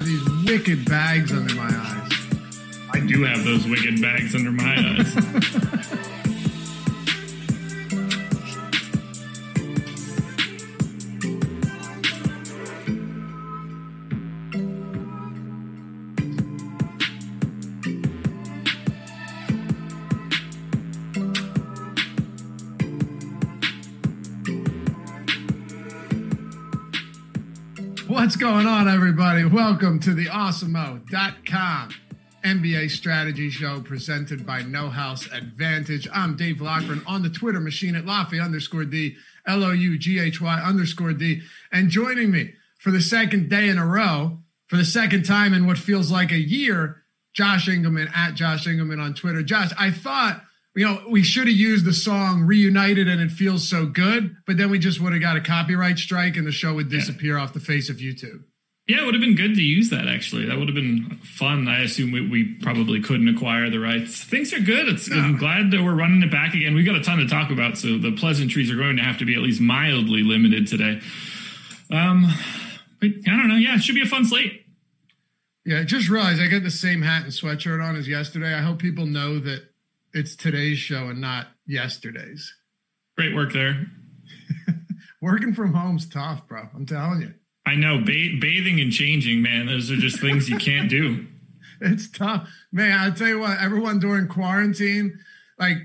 These wicked bags under my eyes. I do have those wicked bags under my eyes. What's going on, everybody? Welcome to the Awesemo.com NBA Strategy Show presented by No House Advantage. I'm Dave Lochran on the Twitter machine at Laughy_D, LOUGHY_D. And joining me for the second day in a row, for the second time in what feels like a year, Josh Engelman at Josh Engelman on Twitter. Josh, I thought, we should have used the song Reunited and It Feels So Good, but then we just would have got a copyright strike and the show would disappear off the face of YouTube. Yeah, it would have been good to use that, actually. That would have been fun. I assume we probably couldn't acquire the rights. Things are good. I'm glad that we're running it back again. We've got a ton to talk about, so the pleasantries are going to have to be at least mildly limited today. I don't know. Yeah, it should be a fun slate. Yeah, I just realized I got the same hat and sweatshirt on as yesterday. I hope people know that it's today's show and not yesterday's. Great work there. Working from home's tough, bro. I'm telling you. I know. Bathing and changing, man. Those are just things you can't do. It's tough. Man, I'll tell you what. Everyone during quarantine, like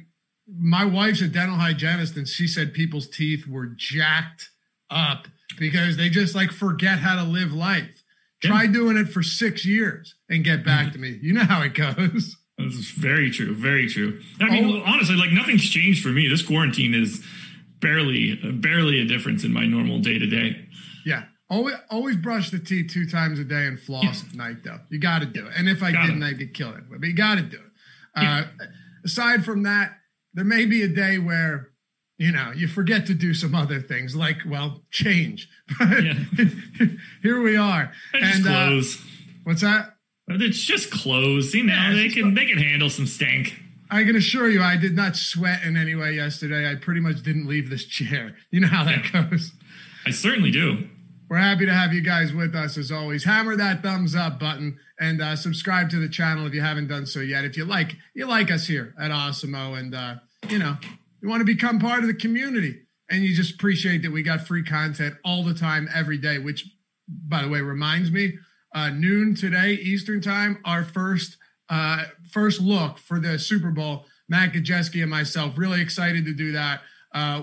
my wife's a dental hygienist, and she said people's teeth were jacked up because they just forget how to live life. Yeah. Try doing it for 6 years and get back to me. You know how it goes. This is very true. Very true. I mean, honestly, nothing's changed for me. This quarantine is barely a difference in my normal day to day. Yeah. Always brush the teeth 2 times a day and floss at night, though. You got to do it. And if I didn't, I'd get killed. But you got to do it. Aside from that, there may be a day where, you forget to do some other things change. But here we are. And clothes. What's that? It's just clothes, they can handle some stank. I can assure you I did not sweat in any way yesterday. I pretty much didn't leave this chair. You know how that goes. I certainly do. We're happy to have you guys with us as always. Hammer that thumbs up button and subscribe to the channel if you haven't done so yet. If you like us here at Awesemo and, you want to become part of the community and you just appreciate that we got free content all the time, every day, which, by the way, reminds me, noon today, Eastern time, our first look for the Super Bowl. Matt Gajewski and myself really excited to do that.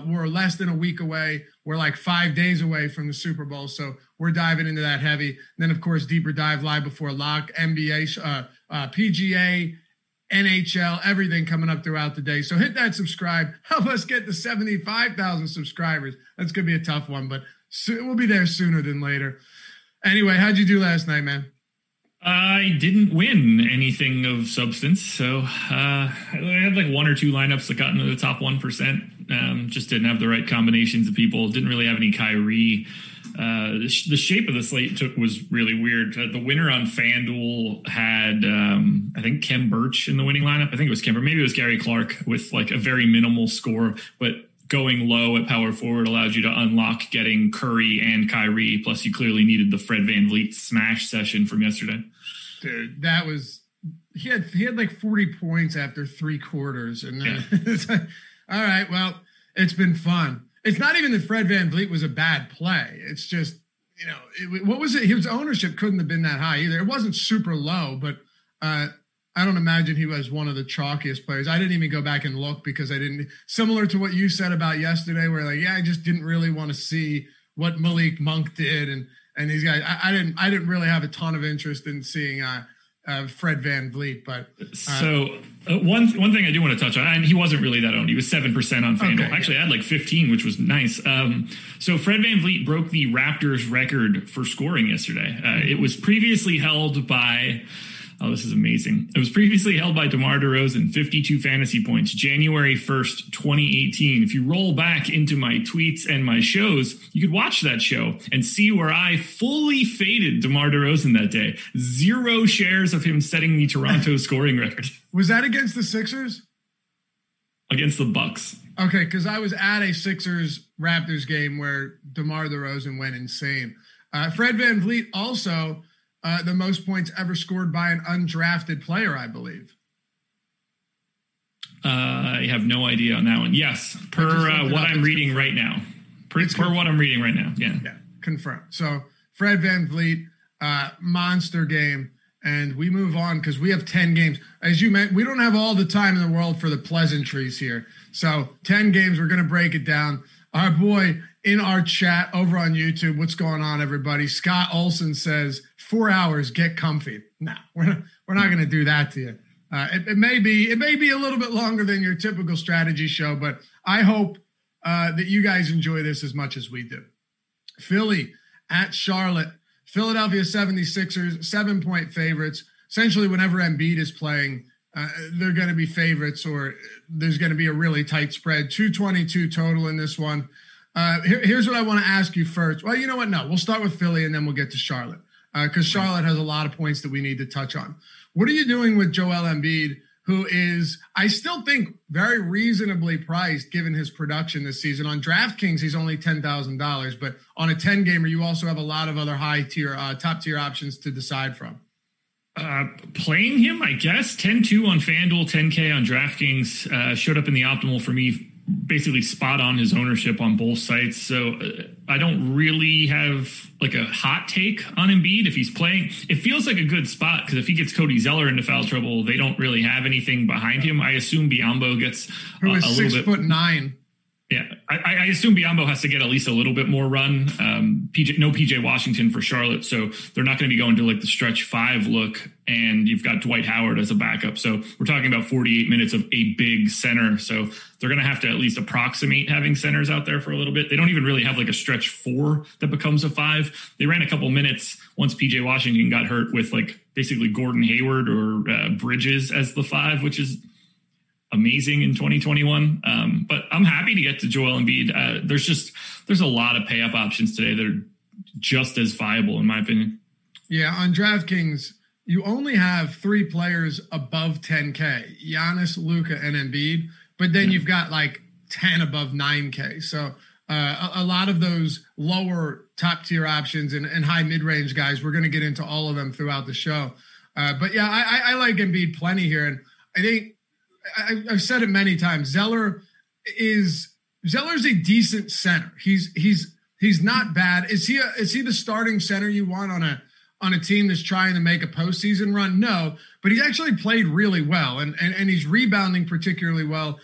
We're less than a week away. We're 5 days away from the Super Bowl, so we're diving into that heavy. And then, of course, Deeper Dive Live Before Lock, NBA, PGA, NHL, everything coming up throughout the day. So hit that subscribe. Help us get to 75,000 subscribers. That's going to be a tough one, but we'll be there sooner than later. Anyway, how'd you do last night, man? I didn't win anything of substance, so I had 1 or 2 lineups that got into the top 1%. Just didn't have the right combinations of people. Didn't really have any Kyrie. The shape of the slate was really weird. The winner on FanDuel had, I think, Kem Birch in the winning lineup. I think it was Kem, or maybe it was Gary Clark with a very minimal score, but going low at power forward allowed you to unlock getting Curry and Kyrie. Plus, you clearly needed the Fred VanVleet smash session from yesterday. Dude, that was he had 40 points after 3 quarters, and then it's all right. Well, it's been fun. It's not even that Fred VanVleet was a bad play. It's just you know, what was it? His ownership couldn't have been that high either. It wasn't super low, but I don't imagine he was one of the chalkiest players. I didn't even go back and look because I didn't – similar to what you said about yesterday where, like, yeah, I just didn't really want to see what Malik Monk did and these guys. I didn't really have a ton of interest in seeing Fred VanVleet. But one thing I do want to touch on, and he wasn't really that owned. He was 7% on FanDuel. Okay, actually, yeah. I had like 15, which was nice. So Fred VanVleet broke the Raptors record for scoring yesterday. It was previously held by – oh, this is amazing. It was previously held by DeMar DeRozan, 52 fantasy points, January 1st, 2018. If you roll back into my tweets and my shows, you could watch that show and see where I fully faded DeMar DeRozan that day. 0 shares of him setting the Toronto scoring record. Was that against the Sixers? Against the Bucks. Okay, because I was at a Sixers-Raptors game where DeMar DeRozan went insane. Fred VanVleet also... the most points ever scored by an undrafted player, I believe. I have no idea on that one. Yes, per what I'm reading right now. Yeah, confirmed. So Fred VanVleet, monster game, and we move on because we have 10 games. As you meant, we don't have all the time in the world for the pleasantries here. So 10 games, we're going to break it down. Our boy in our chat over on YouTube, what's going on, everybody? Scott Olson says, 4 hours, get comfy. No, we're not going to do that to you. It may be a little bit longer than your typical strategy show, but I hope that you guys enjoy this as much as we do. Philly at Charlotte. Philadelphia 76ers, 7-point favorites. Essentially, whenever Embiid is playing, they're going to be favorites or there's going to be a really tight spread. 222 total in this one. Here's what I want to ask you first. Well, you know what? No, we'll start with Philly and then we'll get to Charlotte because Charlotte has a lot of points that we need to touch on. What are you doing with Joel Embiid, who is, I still think, very reasonably priced given his production this season? On DraftKings, he's only $10,000, but on a 10-gamer, you also have a lot of other high-tier, top-tier options to decide from. Playing him, I guess. 10-2 on FanDuel, 10K on DraftKings. Showed up in the optimal for me, basically spot on his ownership on both sites. So I don't really have like a hot take on Embiid. If he's playing, it feels like a good spot because if he gets Cody Zeller into foul trouble, they don't really have anything behind him. I assume Biyombo gets a little bit. 6'9". Yeah, I assume Biyombo has to get at least a little bit more run. PJ Washington for Charlotte, so they're not going to be going to like the stretch 5 look, and you've got Dwight Howard as a backup. So we're talking about 48 minutes of a big center, so they're going to have to at least approximate having centers out there for a little bit. They don't even really have like a stretch 4 that becomes a 5. They ran a couple minutes once PJ Washington got hurt with like basically Gordon Hayward or Bridges as the 5, which is amazing in 2021. But I'm happy to get to Joel Embiid. There's a lot of pay up options today that are just as viable in my opinion. Yeah. On DraftKings, you only have 3 players above 10K, Giannis, Luka, and Embiid, but then you've got like 10 above 9K. So a lot of those lower top tier options and high mid range guys, we're going to get into all of them throughout the show. But yeah, I like Embiid plenty here. And I think, I've said it many times. Zeller's a decent center. He's not bad. Is he the starting center you want on a team that's trying to make a postseason run? No, but he's actually played really well and he's rebounding particularly well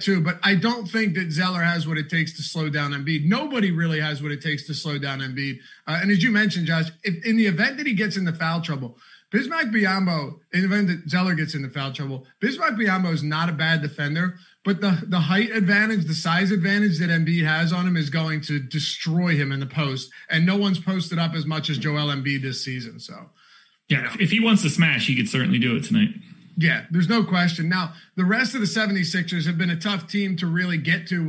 too. But I don't think that Zeller has what it takes to slow down Embiid. Nobody really has what it takes to slow down Embiid. And as you mentioned, Josh, if, in the event that he gets into foul trouble. Bismack Biyombo, in the event that Zeller gets into foul trouble, Bismack Biyombo is not a bad defender, but the height advantage, the size advantage that Embiid has on him is going to destroy him in the post, and no one's posted up as much as Joel Embiid this season. So, yeah, if he wants to smash, he could certainly do it tonight. Yeah, there's no question. Now, the rest of the 76ers have been a tough team to really get to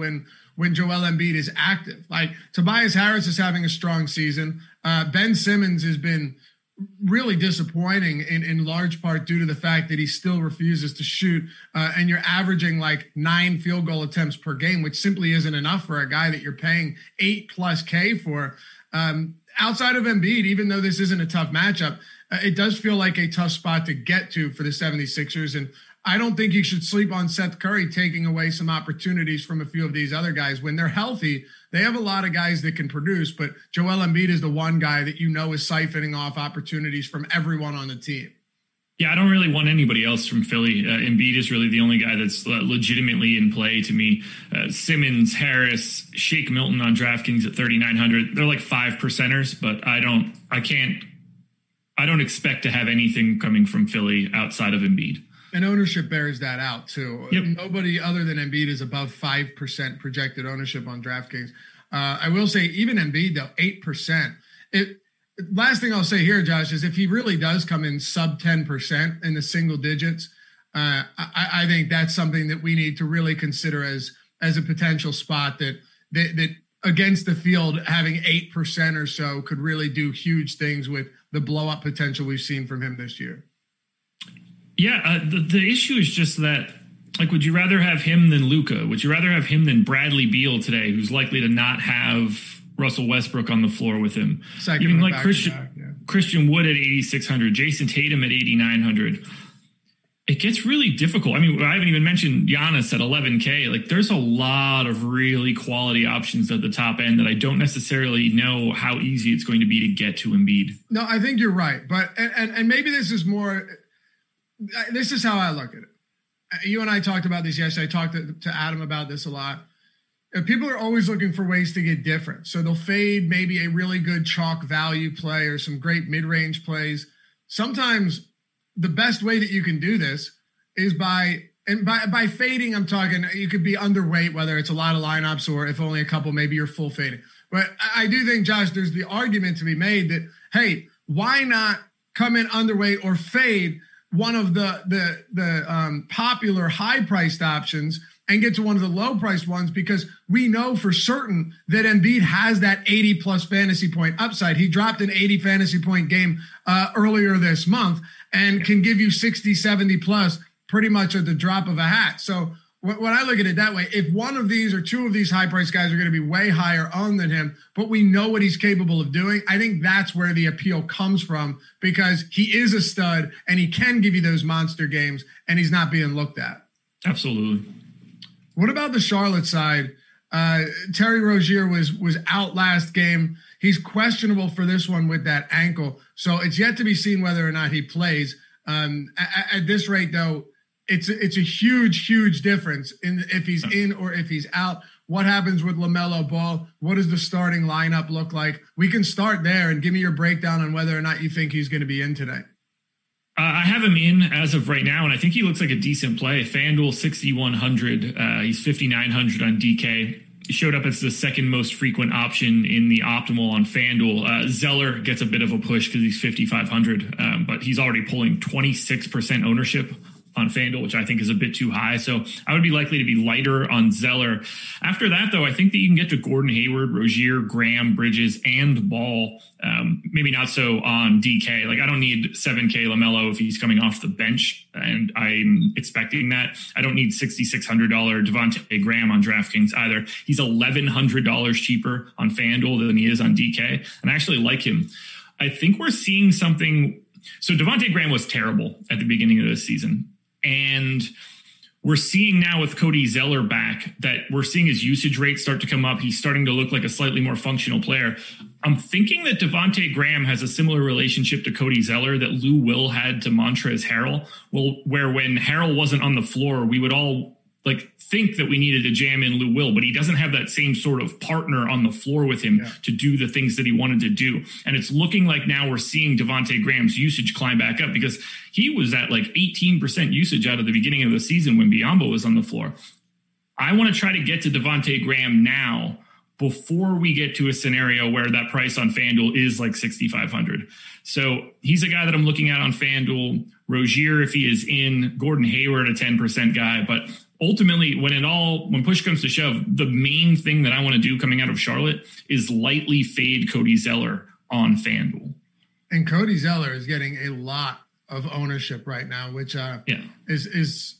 when Joel Embiid is active. Like, Tobias Harris is having a strong season. Ben Simmons has been really disappointing in large part due to the fact that he still refuses to shoot. And you're averaging like 9 field goal attempts per game, which simply isn't enough for a guy that you're paying 8+ K for. Outside of Embiid, even though this isn't a tough matchup, it does feel like a tough spot to get to for the 76ers. And I don't think you should sleep on Seth Curry taking away some opportunities from a few of these other guys. When they're healthy, they have a lot of guys that can produce, but Joel Embiid is the one guy that you know is siphoning off opportunities from everyone on the team. Yeah, I don't really want anybody else from Philly. Embiid is really the only guy that's legitimately in play to me. Simmons, Harris, Shake Milton on DraftKings at 3,900. They're like 5%ers, but I don't expect to have anything coming from Philly outside of Embiid. And ownership bears that out too. Yep. Nobody other than Embiid is above 5% projected ownership on DraftKings. I will say even Embiid though, 8%. Last thing I'll say here, Josh, is if he really does come in sub 10% in the single digits, I think that's something that we need to really consider as a potential spot that against the field, having 8% or so could really do huge things with the blow-up potential we've seen from him this year. Yeah, the issue is just that, like, would you rather have him than Luka? Would you rather have him than Bradley Beal today, who's likely to not have Russell Westbrook on the floor with him? Second, even like Christian Wood at 8,600, Jason Tatum at 8,900. It gets really difficult. I mean, I haven't even mentioned Giannis at 11K. Like, there's a lot of really quality options at the top end that I don't necessarily know how easy it's going to be to get to Embiid. No, I think you're right. But, and maybe this is more, this is how I look at it. You and I talked about this yesterday. I talked to Adam about this a lot. People are always looking for ways to get different. So they'll fade maybe a really good chalk value play or some great mid-range plays. Sometimes the best way that you can do this is by fading, I'm talking, you could be underweight, whether it's a lot of lineups or if only a couple, maybe you're full fading. But I do think, Josh, there's the argument to be made that, hey, why not come in underweight or fade one of the popular high-priced options and get to one of the low-priced ones, because we know for certain that Embiid has that 80-plus fantasy point upside. He dropped an 80 fantasy point game earlier this month and can give you 60, 70-plus pretty much at the drop of a hat. So when I look at it that way, if one of these or two of these high-priced guys are going to be way higher owned than him, but we know what he's capable of doing, I think that's where the appeal comes from, because he is a stud and he can give you those monster games and he's not being looked at. Absolutely. What about the Charlotte side? Terry Rozier was out last game. He's questionable for this one with that ankle. So it's yet to be seen whether or not he plays. At this rate, though, it's a huge, huge difference in if he's in or if he's out. What happens with LaMelo Ball? What does the starting lineup look like? We can start there and give me your breakdown on whether or not you think he's going to be in today. I have him in as of right now, and I think he looks like a decent play. FanDuel 6,100. He's 5,900 on DK. He showed up as the second most frequent option in the optimal on FanDuel. Zeller gets a bit of a push because he's 5,500, but he's already pulling 26% ownership on FanDuel, which I think is a bit too high. So I would be likely to be lighter on Zeller. After that, though, I think that you can get to Gordon Hayward, Rozier, Graham, Bridges, and Ball. Maybe not so on DK. Like, I don't need 7K LaMelo if he's coming off the bench, and I'm expecting that. I don't need $6,600 Devonte Graham on DraftKings either. He's $1,100 cheaper on FanDuel than he is on DK, and I actually like him. I think we're seeing something. So Devonte Graham was terrible at the beginning of this season. And we're seeing now with Cody Zeller back that we're seeing his usage rate start to come up. He's starting to look like a slightly more functional player. I'm thinking that Devonte Graham has a similar relationship to Cody Zeller that Lou Will had to Montrezl Harrell, where when Harrell wasn't on the floor, we would all think that we needed to jam in Lou Will, but he doesn't have that same sort of partner on the floor with him to do the things that he wanted to do. And it's looking like now we're seeing Devonte Graham's usage climb back up, because he was at 18% usage out of the beginning of the season when Biyombo was on the floor. I want to try to get to Devonte Graham now before we get to a scenario where that price on FanDuel is 6,500. So he's a guy that I'm looking at on FanDuel. Rozier, if he is in, Gordon Hayward, a 10% guy, but ultimately, when push comes to shove, the main thing that I want to do coming out of Charlotte is lightly fade Cody Zeller on FanDuel. And Cody Zeller is getting a lot of ownership right now, which is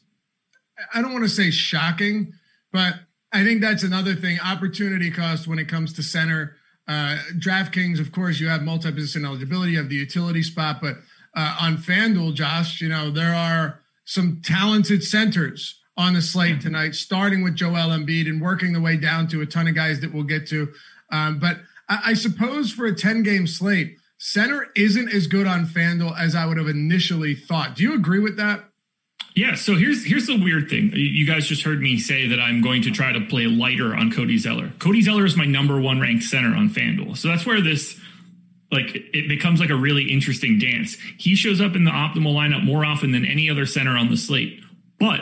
I don't want to say shocking, but I think that's another thing. Opportunity cost when it comes to center. DraftKings, of course, you have multi-position eligibility, you have the utility spot, but on FanDuel, Josh, there are some talented centers on the slate tonight, starting with Joel Embiid and working the way down to a ton of guys that we'll get to. But I suppose for a 10-game slate, center isn't as good on FanDuel as I would have initially thought. Do you agree with that? Yeah, so here's the weird thing. You guys just heard me say that I'm going to try to play lighter on Cody Zeller. Cody Zeller is my number one ranked center on FanDuel. So that's where this, like, it becomes like a really interesting dance. He shows up in the optimal lineup more often than any other center on the slate. But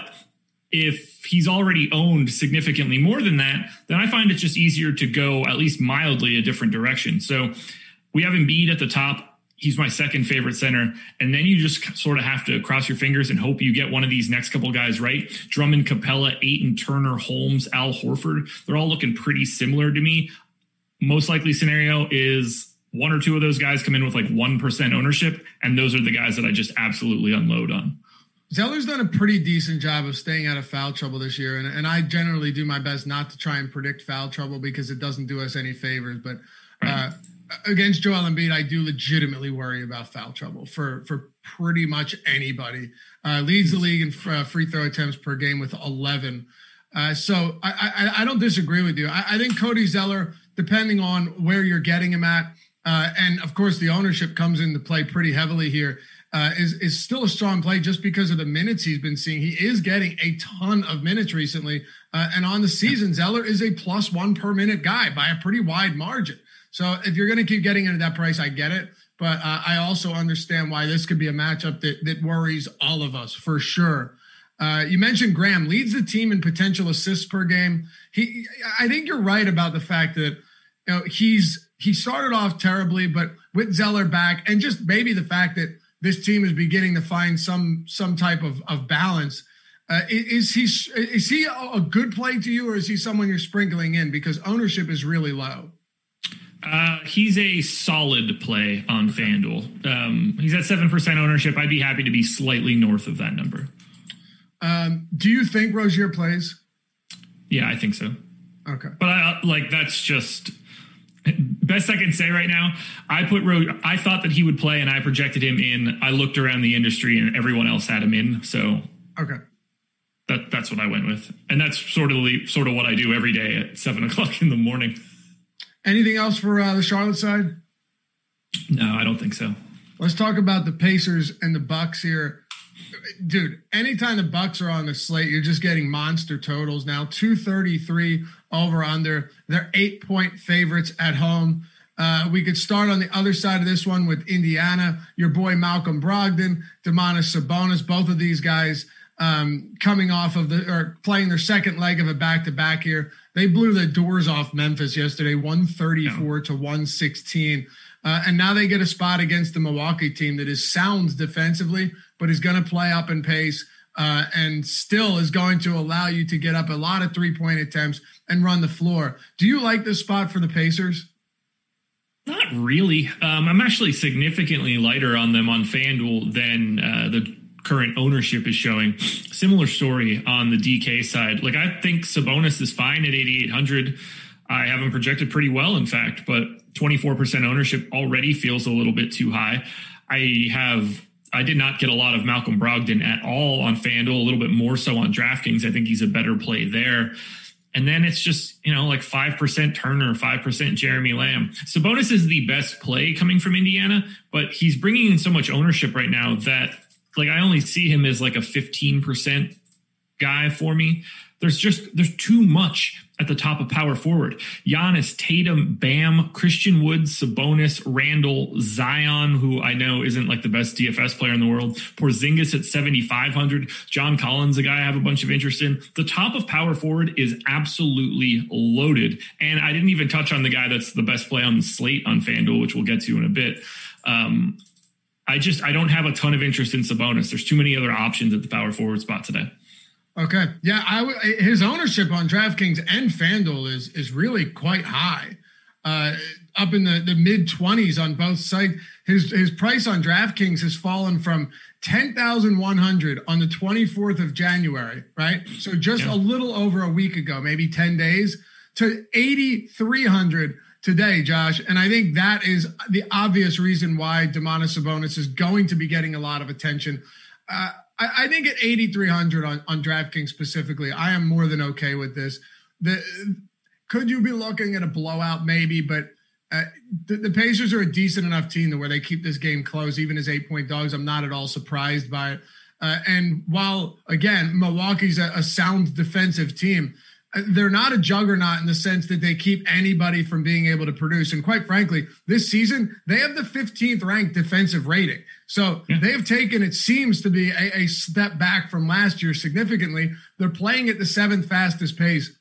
if he's already owned significantly more than that, then I find it's just easier to go at least mildly a different direction. So we have Embiid at the top. He's my second favorite center. And then you just sort of have to cross your fingers and hope you get one of these next couple guys right. Drummond, Capella, Ayton, Turner, Holmes, Al Horford. They're all looking pretty similar to me. Most likely scenario is one or two of those guys come in with like 1% ownership. And those are the guys that I just absolutely unload on. Zeller's done a pretty decent job of staying out of foul trouble this year. And I generally do my best not to try and predict foul trouble because it doesn't do us any favors. But right. Against Joel Embiid, I do legitimately worry about foul trouble for pretty much anybody. Leads the league in free throw attempts per game with 11. So I don't disagree with you. I think Cody Zeller, depending on where you're getting him at, and of course the ownership comes into play pretty heavily here, is still a strong play just because of the minutes he's been seeing. He is getting a ton of minutes recently. And on the season, Zeller is a plus one per minute guy by a pretty wide margin. So if you're going to keep getting into that price, I get it. But I also understand why this could be a matchup that worries all of us for sure. You mentioned Graham leads the team in potential assists per game. I think you're right about the fact that, you know, he started off terribly, but with Zeller back and just maybe the fact that this team is beginning to find some type of balance. Is he a good play to you, or is he someone you're sprinkling in because ownership is really low? He's a solid play on FanDuel. He's at 7% ownership. I'd be happy to be slightly north of that number. Do you think Rozier plays? Yeah, I think so. Okay. But that's just best I can say right now. I thought that he would play and I projected him in. I looked around the industry and everyone else had him in. So okay. That's what I went with. And that's sort of what I do every day at 7:00 in the morning. Anything else for the Charlotte side? No, I don't think so. Let's talk about the Pacers and the Bucks here. Dude, anytime the Bucks are on the slate, you're just getting monster totals now. 233 over under. They're 8-point favorites at home. We could start on the other side of this one with Indiana. Your boy Malcolm Brogdon, Domantas Sabonis, both of these guys coming off of playing their second leg of a back-to-back here. They blew the doors off Memphis yesterday, 134 to 116. And now they get a spot against the Milwaukee team that is sound defensively, but is going to play up in pace and still is going to allow you to get up a lot of three-point attempts and run the floor. Do you like this spot for the Pacers? Not really. I'm actually significantly lighter on them on FanDuel than the current ownership is showing. Similar story on the DK side. Like, I think Sabonis is fine at 8,800. I have him projected pretty well, in fact, but 24% ownership already feels a little bit too high. I did not get a lot of Malcolm Brogdon at all on FanDuel, a little bit more so on DraftKings. I think he's a better play there. And then it's just, you know, like 5% Turner, 5% Jeremy Lamb. Sabonis is the best play coming from Indiana, but he's bringing in so much ownership right now that, like, I only see him as like a 15% guy for me. There's too much at the top of power forward. Giannis, Tatum, Bam, Christian Wood, Sabonis, Randle, Zion, who I know isn't like the best DFS player in the world, Porzingis at 7,500, John Collins, a guy I have a bunch of interest in. The top of power forward is absolutely loaded. And I didn't even touch on the guy that's the best play on the slate on FanDuel, which we'll get to in a bit. I don't have a ton of interest in Sabonis. There's too many other options at the power forward spot today. Okay. Yeah. His ownership on DraftKings and FanDuel is really quite high, up in the mid 20s on both sides. His price on DraftKings has fallen from 10,100 on the 24th of January, right? So just a little over a week ago, maybe 10 days, to 8,300 today, Josh, and I think that is the obvious reason why Domantas Sabonis is going to be getting a lot of attention. I think at 8,300 on DraftKings specifically, I am more than okay with this. Could you be looking at a blowout? Maybe, but the Pacers are a decent enough team to where they keep this game close, even as 8-point dogs. I'm not at all surprised by it. And while, again, Milwaukee's a sound defensive team, they're not a juggernaut in the sense that they keep anybody from being able to produce. And quite frankly, this season, they have the 15th ranked defensive rating. So they have taken, it seems to be, a step back from last year significantly. They're playing at the 7th fastest pace,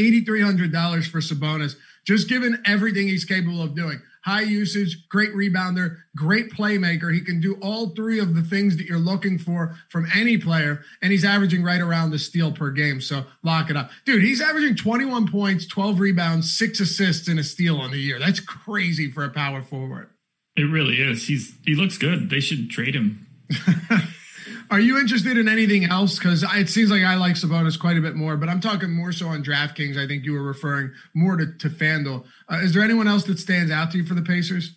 $8,300 for Sabonis, just given everything he's capable of doing. High usage, great rebounder, great playmaker. He can do all three of the things that you're looking for from any player, and he's averaging right around the steal per game, so lock it up. Dude, he's averaging 21 points, 12 rebounds, 6 assists, and a steal on the year. That's crazy for a power forward. It really is. He looks good. They should trade him. Are you interested in anything else? Because it seems like I like Sabonis quite a bit more, but I'm talking more so on DraftKings. I think you were referring more to FanDuel. Is there anyone else that stands out to you for the Pacers?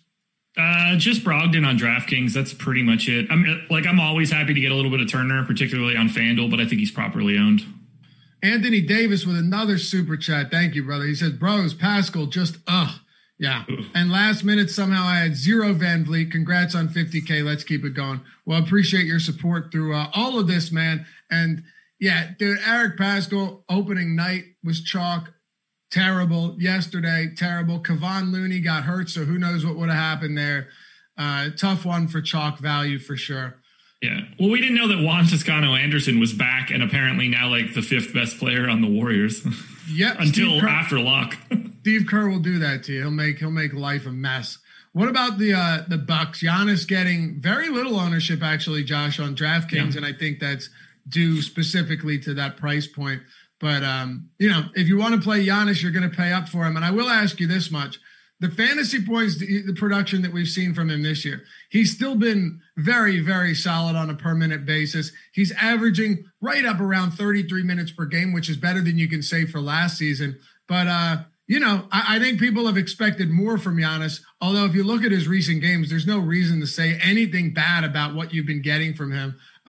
Just Brogdon on DraftKings. That's pretty much it. I'm always happy to get a little bit of Turner, particularly on FanDuel, but I think he's properly owned. Anthony Davis with another super chat. Thank you, brother. He says, bros, Pascal, just ugh. Yeah. And last minute, somehow I had 0 Van Vliet. Congrats on 50K. Let's keep it going. Well, appreciate your support through all of this, man. And yeah, dude, Eric Pascal opening night was chalk. Terrible. Yesterday, terrible. Kevon Looney got hurt, so who knows what would have happened there. Tough one for chalk value for sure. Yeah. Well, we didn't know that Juan Toscano-Anderson was back and apparently now like the 5th best player on the Warriors. Yep. Until after Locke. Steve Kerr will do that to you. He'll make life a mess. What about the Bucks? Giannis getting very little ownership, actually, Josh, on DraftKings, and I think that's due specifically to that price point. But if you want to play Giannis, you're going to pay up for him. And I will ask you this much: the fantasy points, the production that we've seen from him this year, he's still been very, very solid on a per-minute basis. He's averaging right up around 33 minutes per game, which is better than you can say for last season. But I think people have expected more from Giannis, although if you look at his recent games, there's no reason to say anything bad about what you've been getting from him.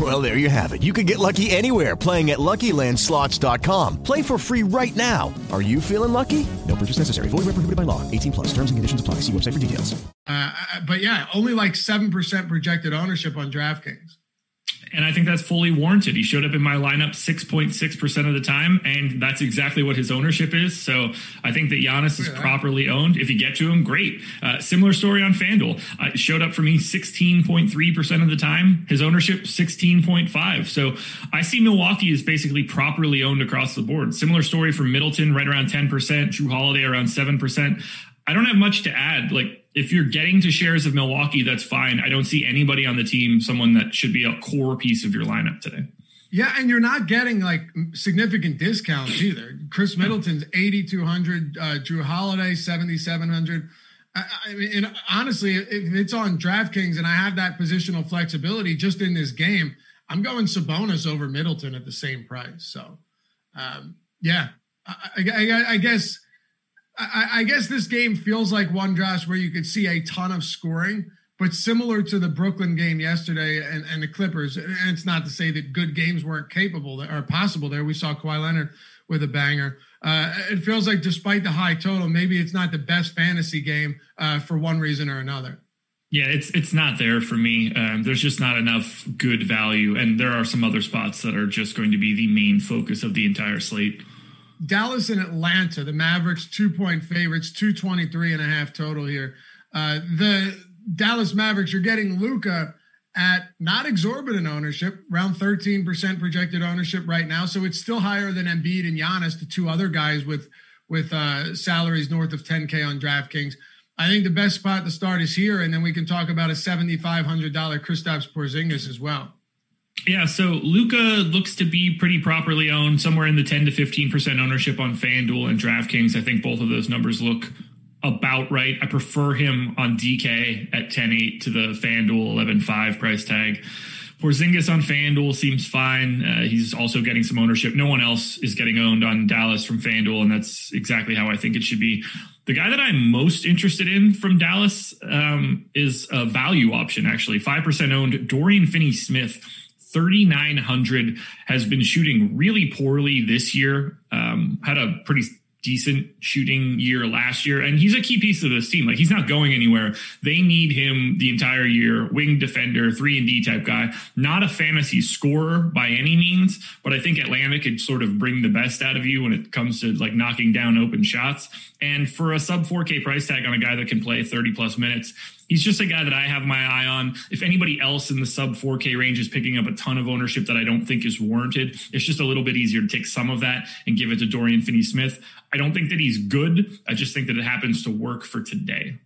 Well, there you have it. You can get lucky anywhere, playing at LuckyLandSlots.com. Play for free right now. Are you feeling lucky? No purchase necessary. Void where prohibited by law. 18 plus. Terms and conditions apply. See website for details. But yeah, only like 7% projected ownership on DraftKings. And I think that's fully warranted. He showed up in my lineup 6.6% of the time, and that's exactly what his ownership is. So I think that Giannis is properly owned. If you get to him, great. Similar story on FanDuel. Showed up for me 16.3% of the time. His ownership, 16.5%. So I see Milwaukee is basically properly owned across the board. Similar story for Middleton, right around 10%. Jrue Holiday, around 7%. I don't have much to add. If you're getting to shares of Milwaukee, that's fine. I don't see anybody on the team, someone that should be a core piece of your lineup today. Yeah, and you're not getting significant discounts either. Chris Middleton's 8,200, Jrue Holiday 7,700. I mean, and honestly, if it's on DraftKings and I have that positional flexibility just in this game, I'm going Sabonis over Middleton at the same price. So, I guess this game feels like one, Josh, where you could see a ton of scoring, but similar to the Brooklyn game yesterday and the Clippers, and it's not to say that good games weren't capable or possible there. We saw Kawhi Leonard with a banger. It feels like despite the high total, maybe it's not the best fantasy game for one reason or another. Yeah, it's not there for me. There's just not enough good value, and there are some other spots that are just going to be the main focus of the entire slate. Dallas and Atlanta, the Mavericks, 2-point favorites, 223.5 total here. The Dallas Mavericks are getting Luka at not exorbitant ownership, around 13% projected ownership right now. So it's still higher than Embiid and Giannis, the two other guys with salaries north of 10K on DraftKings. I think the best spot to start is here, and then we can talk about a $7,500 Kristaps Porzingis as well. Yeah, so Luka looks to be pretty properly owned, somewhere in the 10 to 15% ownership on FanDuel and DraftKings. I think both of those numbers look about right. I prefer him on DK at 10.8 to the FanDuel 11.5 price tag. Porzingis on FanDuel seems fine. He's also getting some ownership. No one else is getting owned on Dallas from FanDuel, and that's exactly how I think it should be. The guy that I'm most interested in from Dallas is a value option, actually. 5% owned, Dorian Finney-Smith. 3,900, has been shooting really poorly this year. Had a pretty decent shooting year last year, and he's a key piece of this team. Like, he's not going anywhere. They need him the entire year. Wing defender, 3-and-D type guy. Not a fantasy scorer by any means, but I think Atlanta could sort of bring the best out of you when it comes to like knocking down open shots. And for a sub 4K price tag on a guy that can play 30 plus minutes, he's just a guy that I have my eye on. If anybody else in the sub 4K range is picking up a ton of ownership that I don't think is warranted, it's just a little bit easier to take some of that and give it to Dorian Finney-Smith. I don't think that he's good. I just think that it happens to work for today.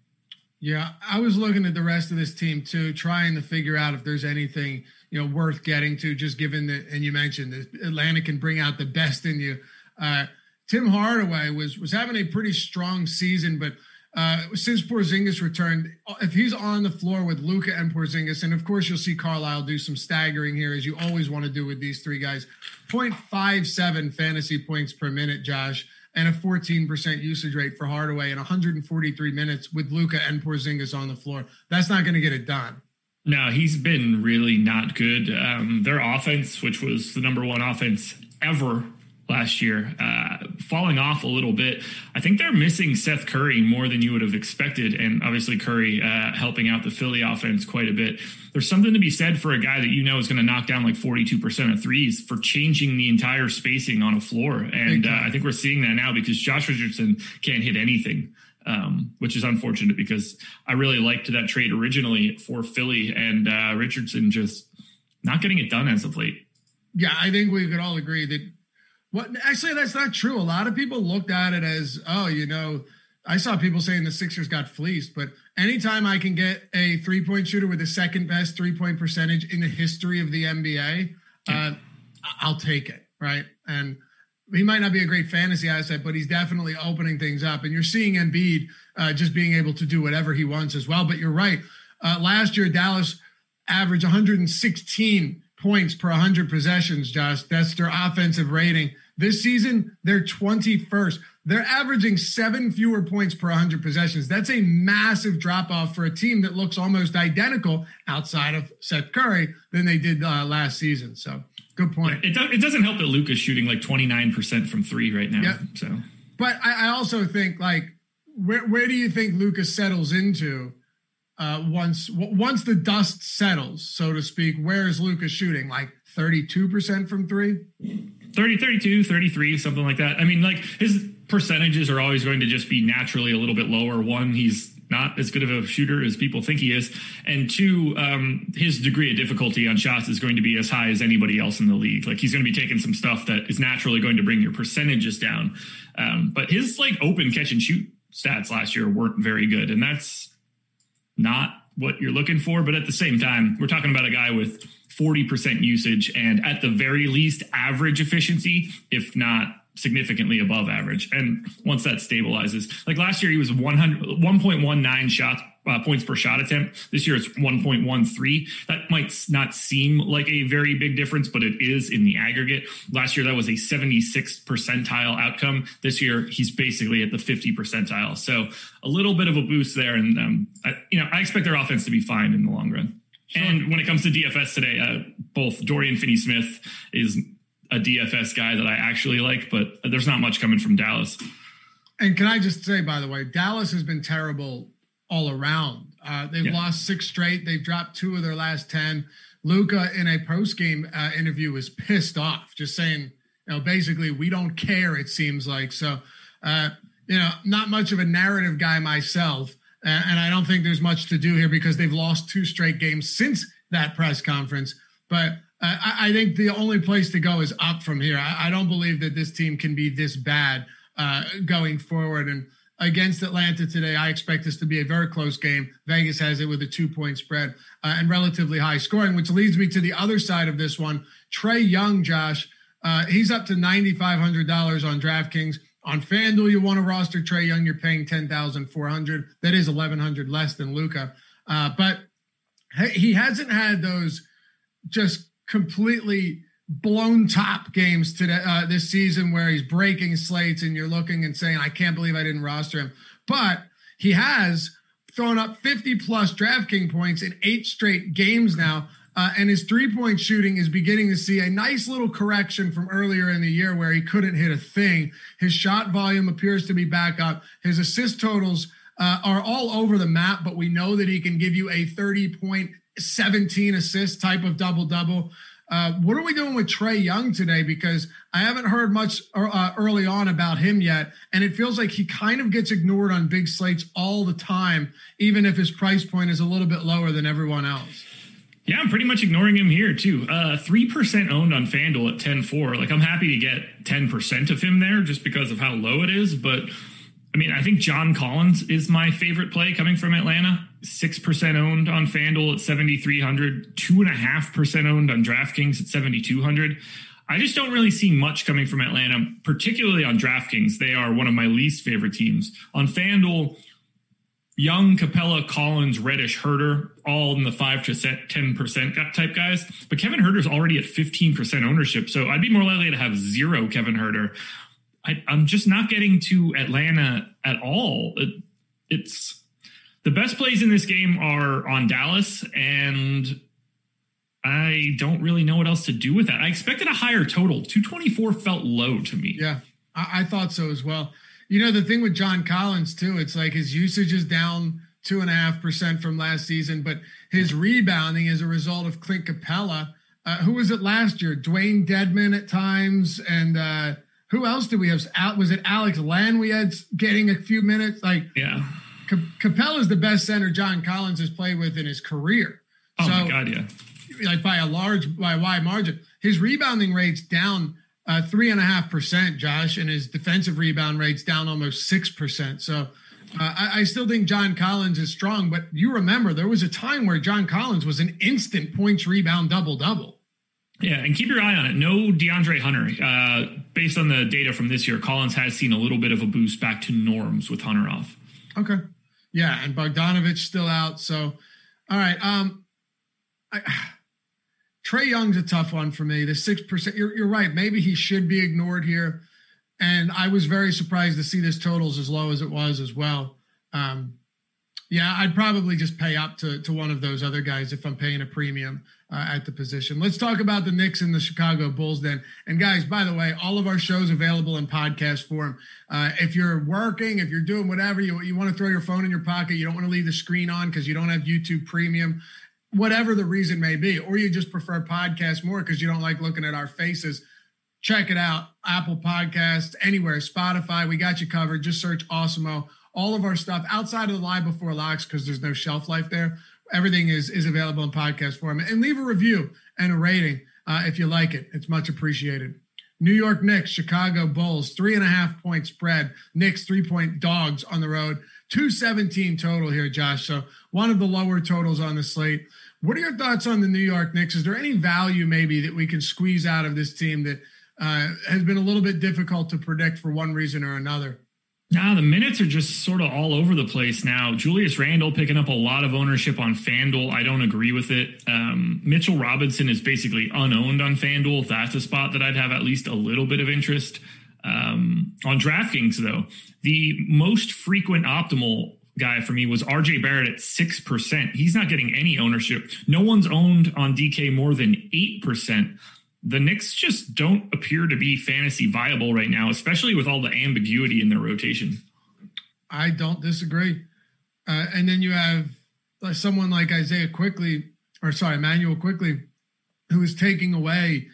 Yeah, I was looking at the rest of this team too, trying to figure out if there's anything, you know, worth getting to, just given that, and you mentioned that Atlanta can bring out the best in you. Tim Hardaway was having a pretty strong season, but since Porzingis returned, if he's on the floor with Luka and Porzingis, and of course you'll see Carlisle do some staggering here, as you always want to do with these three guys, 0.57 fantasy points per minute, Josh, and a 14% usage rate for Hardaway in 143 minutes with Luka and Porzingis on the floor. That's not going to get it done. No, he's been really not good. Their offense, which was the number one offense ever last year, falling off a little bit. I think they're missing Seth Curry more than you would have expected. And obviously Curry helping out the Philly offense quite a bit. There's something to be said for a guy that, you know, is going to knock down like 42% of threes for changing the entire spacing on a floor. And I think we're seeing that now because Josh Richardson can't hit anything, which is unfortunate because I really liked that trade originally for Philly, and Richardson just not getting it done as of late. Yeah, I think we could all agree that actually, that's not true. A lot of people looked at it as, oh, you know, I saw people saying the Sixers got fleeced, but anytime I can get a three-point shooter with the second best three-point percentage in the history of the NBA, I'll take it, right? And he might not be a great fantasy asset, but he's definitely opening things up. And you're seeing Embiid just being able to do whatever he wants as well. But you're right. Last year, Dallas averaged 116 points per 100 possessions, Josh. That's their offensive rating. This season, they're 21st. They're averaging 7 fewer points per 100 possessions. That's a massive drop-off for a team that looks almost identical outside of Seth Curry than they did last season. So, good point. Yeah, it doesn't help that Luka's shooting like 29% from three right now. Yep. So, but I also think, like, where do you think Luka settles into? Once the dust settles, so to speak, where is Luka shooting? Like 32% from three? 32, 33, something like that. I mean, like, his percentages are always going to just be naturally a little bit lower. One, he's not as good of a shooter as people think he is. And two, his degree of difficulty on shots is going to be as high as anybody else in the league. Like, he's going to be taking some stuff that is naturally going to bring your percentages down. But his, like, open catch and shoot stats last year weren't very good. And that's not what you're looking for. But at the same time, we're talking about a guy with 40% usage and at the very least average efficiency, if not significantly above average. And once that stabilizes, like last year, he was 1.19 shots, points per shot attempt. This year, it's 1.13. That might not seem like a very big difference, but it is in the aggregate. Last year, that was a 76th percentile outcome. This year, he's basically at the 50th percentile. So a little bit of a boost there. And, I expect their offense to be fine in the long run. Sure. And when it comes to DFS today, both Dorian Finney-Smith is a DFS guy that I actually like, but there's not much coming from Dallas. And can I just say, by the way, Dallas has been terrible all around. They've lost 6 straight. They've dropped 2 of their last 10. Luka in a post-game interview was pissed off, just saying, you know, basically, we don't care, it seems like. So, not much of a narrative guy myself. And I don't think there's much to do here because they've lost two straight games since that press conference. But I think the only place to go is up from here. I don't believe that this team can be this bad going forward. And against Atlanta today, I expect this to be a very close game. Vegas has it with a 2-point spread and relatively high scoring, which leads me to the other side of this one. Trey Young, Josh, he's up to $9,500 on DraftKings. On FanDuel, you want to roster Trey Young, you're paying $10,400. That is $1,100 less than Luka. But he hasn't had those just completely blown top games today this season where he's breaking slates and you're looking and saying, I can't believe I didn't roster him. But he has thrown up 50-plus DraftKings points in 8 straight games now. And his three-point shooting is beginning to see a nice little correction from earlier in the year where he couldn't hit a thing. His shot volume appears to be back up. His assist totals are all over the map, but we know that he can give you a 30-point, 17-assist type of double-double. What are we doing with Trey Young today? Because I haven't heard much early on about him yet, and it feels like he kind of gets ignored on big slates all the time, even if his price point is a little bit lower than everyone else. Yeah, I'm pretty much ignoring him here, too. 3% owned on FanDuel at 10-4. Like, I'm happy to get 10% of him there just because of how low it is. But, I mean, I think John Collins is my favorite play coming from Atlanta. 6% owned on FanDuel at 7,300. 2.5% owned on DraftKings at 7,200. I just don't really see much coming from Atlanta, particularly on DraftKings. They are one of my least favorite teams. On FanDuel, Young, Capella, Collins, Reddish, Herter, all in the 5 to 10% type guys. But Kevin Herter's already at 15% ownership, so I'd be more likely to have 0 Kevin Herter. I'm just not getting to Atlanta at all. It's the best plays in this game are on Dallas, and I don't really know what else to do with that. I expected a higher total. 224 felt low to me. Yeah, I thought so as well. You know, the thing with John Collins, too, it's like his usage is down 2.5% from last season, but his rebounding is a result of Clint Capella. Who was it last year? Dwayne Dedman at times. And who else did we have? Was it Alex Len we had getting a few minutes? Like, yeah, Capella's the best center John Collins has played with in his career. Oh, so, my God, yeah. Like, by a wide margin. His rebounding rate's down 3.5%, Josh, and his defensive rebound rate's down almost 6%. So I still think John Collins is strong, but you remember there was a time where John Collins was an instant points rebound double-double. Yeah, and keep your eye on it. No DeAndre Hunter. Based on the data from this year, Collins has seen a little bit of a boost back to norms with Hunter off. Okay. Yeah, and Bogdanovich still out. So, all right. Trey Young's a tough one for me. The 6%, you're right. Maybe he should be ignored here. And I was very surprised to see this totals as low as it was as well. Yeah, I'd probably just pay up to one of those other guys if I'm paying a premium at the position. Let's talk about the Knicks and the Chicago Bulls then. And guys, by the way, all of our shows available in podcast form. If you're working, if you're doing whatever, you want to throw your phone in your pocket, you don't want to leave the screen on because you don't have YouTube Premium, whatever the reason may be, or you just prefer podcasts more because you don't like looking at our faces, check it out. Apple Podcasts, anywhere, Spotify, we got you covered. Just search Awesemo. All of our stuff outside of the Live Before Locks because there's no shelf life there. Everything is available in podcast form. And leave a review and a rating if you like it. It's much appreciated. New York Knicks, Chicago Bulls, 3.5-point spread. Knicks 3-point dogs on the road. 217 total here, Josh. So one of the lower totals on the slate. What are your thoughts on the New York Knicks? Is there any value maybe that we can squeeze out of this team that has been a little bit difficult to predict for one reason or another? Now, the minutes are just sort of all over the place now. Julius Randle picking up a lot of ownership on FanDuel. I don't agree with it. Mitchell Robinson is basically unowned on FanDuel. That's a spot that I'd have at least a little bit of interest. On DraftKings, though, the most frequent optimal guy for me was RJ Barrett at 6%. He's not getting any ownership. No one's owned on DK more than 8%. The Knicks just don't appear to be fantasy viable right now, especially with all the ambiguity in their rotation. I don't disagree. And then you have someone like Immanuel Quickley, who is taking away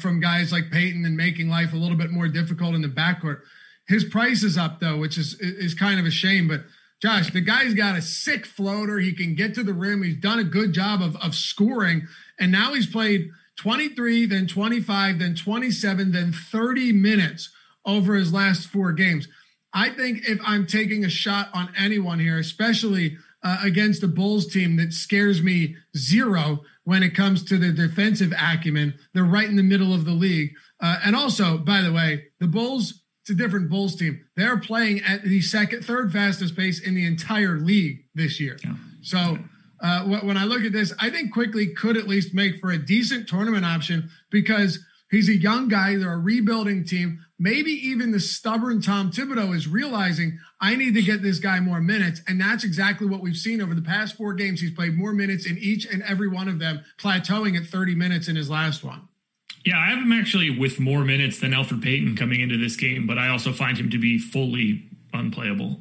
from guys like Payton and making life a little bit more difficult in the backcourt. His price is up, though, which is kind of a shame. But Josh, the guy's got a sick floater. He can get to the rim. He's done a good job of scoring. And now he's played 23, then 25, then 27, then 30 minutes over his last four games. I think if I'm taking a shot on anyone here, especially against the Bulls team that scares me zero when it comes to the defensive acumen, they're right in the middle of the league. And also, by the way, the Bulls, it's a different Bulls team. They're playing at the third fastest pace in the entire league this year. Yeah. So when I look at this, I think Quickley could at least make for a decent tournament option because he's a young guy. They're a rebuilding team. Maybe even the stubborn Tom Thibodeau is realizing I need to get this guy more minutes. And that's exactly what we've seen over the past four games. He's played more minutes in each and every one of them, plateauing at 30 minutes in his last one. Yeah, I have him actually with more minutes than Elfrid Payton coming into this game, but I also find him to be fully unplayable.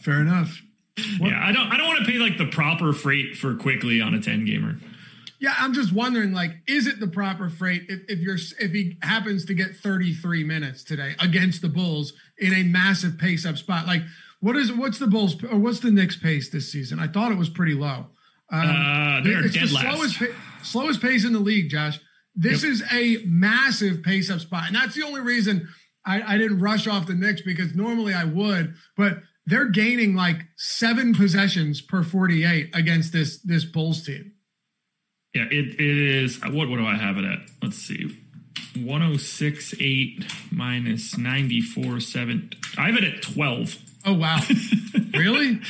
Fair enough. What? Yeah, I don't want to pay like the proper freight for Quickley on a 10-gamer. Yeah, I'm just wondering, like, is it the proper freight if he happens to get 33 minutes today against the Bulls in a massive pace up spot? Like, what's the Bulls or what's the Knicks pace this season? I thought it was pretty low. It's dead the last. Slowest pace in the league, Josh. This is a massive pace up spot. And that's the only reason I didn't rush off the Knicks because normally I would, but they're gaining like 7 possessions per 48 against this Bulls team. Yeah, it is. What do I have it at? Let's see. 106.8 minus 94.7. I have it at 12. Oh, wow. Really?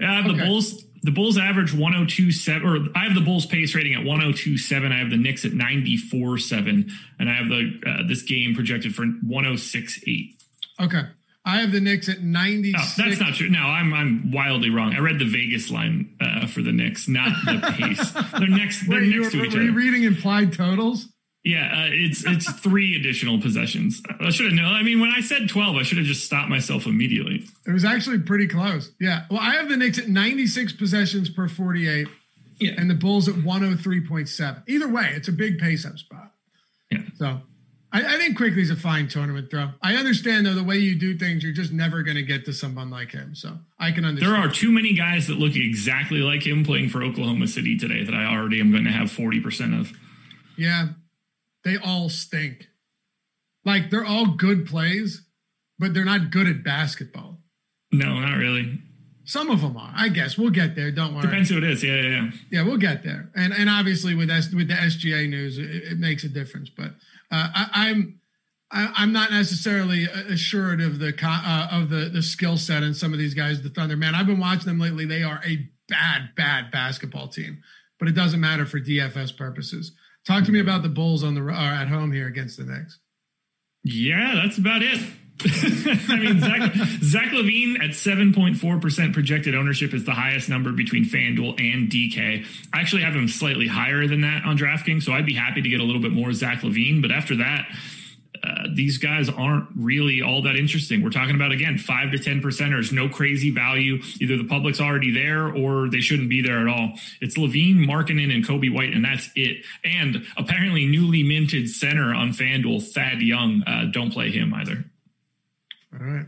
Okay. The Bulls average 102.7, or I have the Bulls pace rating at 102.7. I have the Knicks at 94.7, and I have this game projected for 106.8. Okay, I have the Knicks at 96. Oh, that's not true. No, I'm wildly wrong. I read the Vegas line for the Knicks, not the pace. They're next. They're next to each other. Were you reading implied totals? Yeah, it's 3 additional possessions. I should have known. I mean, when I said 12, I should have just stopped myself immediately. It was actually pretty close. Yeah. Well, I have the Knicks at 96 possessions per 48, and the Bulls at 103.7. Either way, it's a big pace-up spot. Yeah. So I think Quickley's a fine tournament throw. I understand, though, the way you do things, you're just never going to get to someone like him. So I can understand. There are too many guys that look exactly like him playing for Oklahoma City today that I already am going to have 40% of. Yeah. They all stink. Like, they're all good plays, but they're not good at basketball. No, not really. Some of them are, I guess. We'll get there. Don't worry. Depends who it is. Yeah. Yeah, we'll get there. And obviously with the SGA news, it makes a difference. But I'm not necessarily assured of the skill set in some of these guys. The Thunder, man, I've been watching them lately. They are a bad basketball team, but it doesn't matter for DFS purposes. Talk to me about the Bulls at home here against the Knicks. Yeah, that's about it. I mean, Zach LaVine at 7.4% projected ownership is the highest number between FanDuel and DK. I actually have him slightly higher than that on DraftKings, so I'd be happy to get a little bit more Zach LaVine. But after that, these guys aren't really all that interesting. We're talking about, again, 5 to 10%ers, no crazy value. Either the public's already there or they shouldn't be there at all. It's Levine, Markkanen, and Kobe White, and that's it. And apparently newly minted center on FanDuel, Thad Young. Don't play him either. All right.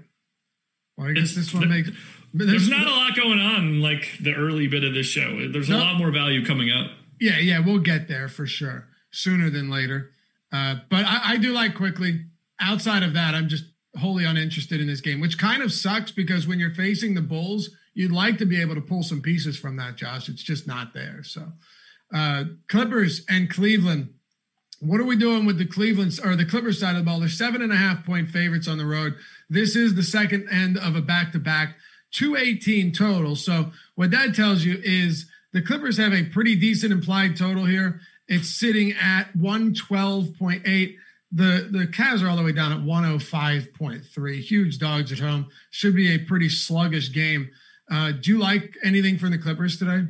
Well, I guess this one makes... There's not a lot going on in, like, the early bit of this show. There's a lot more value coming up. Yeah, we'll get there for sure. Sooner than later. But I do like Quickley. Outside of that, I'm just wholly uninterested in this game, which kind of sucks because when you're facing the Bulls, you'd like to be able to pull some pieces from that, Josh. It's just not there. So Clippers and Cleveland. What are we doing with the Cleveland or the Clippers side of the ball? They're 7.5-point favorites on the road. This is the second end of a back-to-back, 218 total. So what that tells you is the Clippers have a pretty decent implied total here. It's sitting at 112.8. The Cavs are all the way down at 105.3. Huge dogs at home. Should be a pretty sluggish game. Do you like anything from the Clippers today?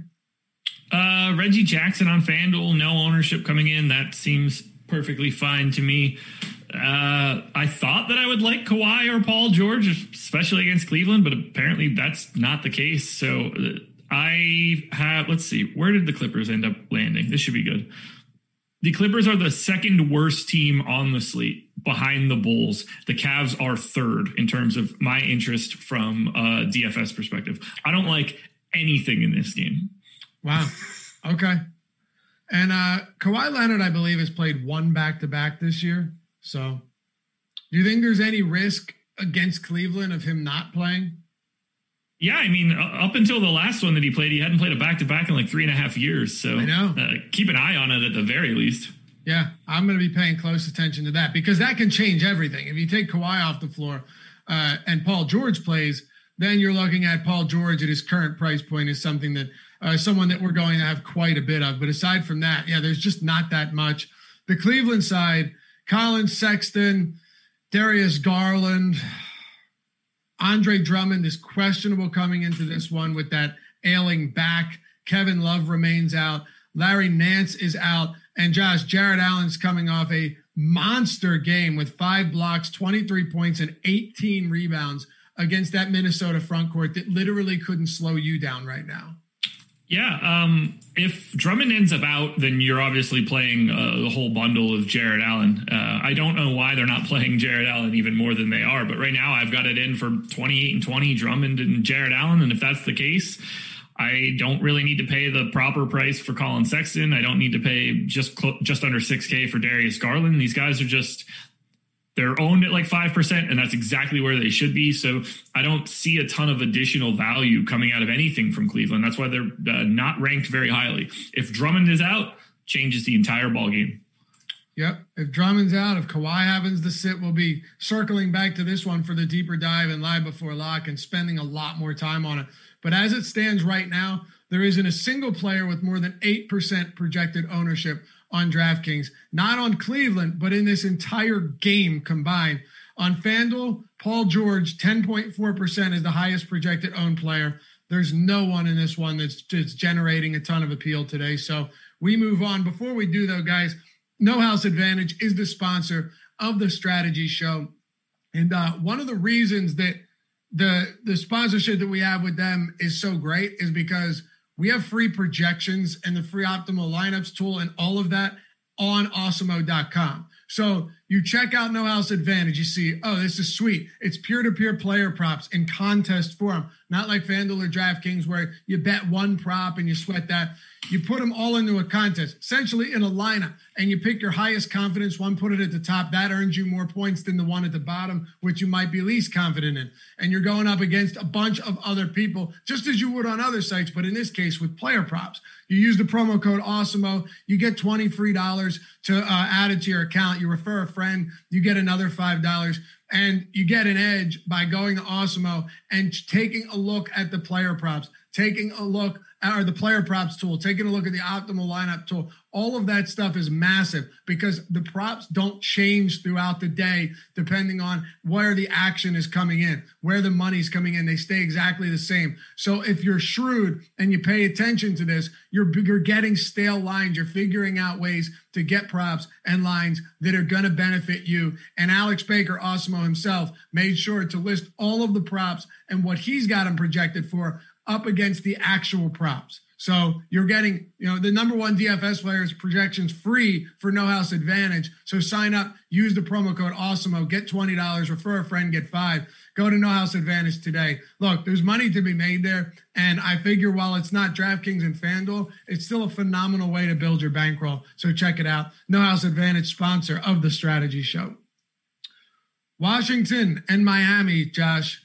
Reggie Jackson on FanDuel. No ownership coming in. That seems perfectly fine to me. I thought that I would like Kawhi or Paul George, especially against Cleveland, but apparently that's not the case. So... let's see, where did the Clippers end up landing? This should be good. The Clippers are the second worst team on the slate behind the Bulls. The Cavs are third in terms of my interest from a DFS perspective. I don't like anything in this game. Wow. Okay. And Kawhi Leonard, I believe, has played one back-to-back this year. So do you think there's any risk against Cleveland of him not playing? Yeah, I mean, up until the last one that he played, he hadn't played a back-to-back in like 3.5 years. So I know. Keep an eye on it at the very least. Yeah, I'm going to be paying close attention to that because that can change everything. If you take Kawhi off the floor and Paul George plays, then you're looking at Paul George at his current price point is something that someone that we're going to have quite a bit of. But aside from that, yeah, there's just not that much. The Cleveland side, Collins, Sexton, Darius Garland, Andre Drummond is questionable coming into this one with that ailing back. Kevin Love remains out. Larry Nance is out. And Josh, Jarrett Allen's coming off a monster game with 5 blocks, 23 points, and 18 rebounds against that Minnesota frontcourt that literally couldn't slow you down right now. Yeah, if Drummond ends up out, then you're obviously playing the whole bundle of Jarrett Allen. I don't know why they're not playing Jarrett Allen even more than they are, but right now I've got it in for 28 and 20 Drummond and Jarrett Allen, and if that's the case, I don't really need to pay the proper price for Colin Sexton. I don't need to pay just under $6K for Darius Garland. These guys are just... they're owned at like 5%, and that's exactly where they should be. So I don't see a ton of additional value coming out of anything from Cleveland. That's why they're not ranked very highly. If Drummond is out, changes the entire ballgame. Yep. If Drummond's out, if Kawhi happens to sit, we'll be circling back to this one for the deeper dive and live before lock and spending a lot more time on it. But as it stands right now, there isn't a single player with more than 8% projected ownership on DraftKings, not on Cleveland, but in this entire game combined. On FanDuel, Paul George, 10.4% is the highest projected owned player. There's no one in this one that's just generating a ton of appeal today. So we move on. Before we do, though, guys, No House Advantage is the sponsor of the strategy show. And one of the reasons that the sponsorship that we have with them is so great is because we have free projections and the free optimal lineups tool and all of that on Awesemo.com. So you check out No House Advantage. You see, oh, this is sweet. It's peer-to-peer player props in contest form, not like FanDuel or DraftKings where you bet one prop and you sweat that. You put them all into a contest, essentially in a lineup, and you pick your highest confidence one, put it at the top. That earns you more points than the one at the bottom, which you might be least confident in. And you're going up against a bunch of other people, just as you would on other sites, but in this case with player props. You use the promo code AWESEMO. You get $20 free to add it to your account. You refer a friend, you get another $5. And you get an edge by going to Awesemo and taking a look at the player props, taking a look at the player props tool, taking a look at the optimal lineup tool. All of that stuff is massive because the props don't change throughout the day depending on where the action is coming in, where the money's coming in. They stay exactly the same. So if you're shrewd and you pay attention to this, you're getting stale lines. You're figuring out ways to get props and lines that are going to benefit you. And Alex Baker, Awesemo himself, made sure to list all of the props and what he's got them projected for up against the actual props. So you're getting, the number one DFS players projections free for No House Advantage. So sign up, use the promo code AWESEMO, get $20, refer a friend, get $5. Go to No House Advantage today. Look, there's money to be made there. And I figure while it's not DraftKings and FanDuel, it's still a phenomenal way to build your bankroll. So check it out. No House Advantage, sponsor of the strategy show. Washington and Miami, Josh.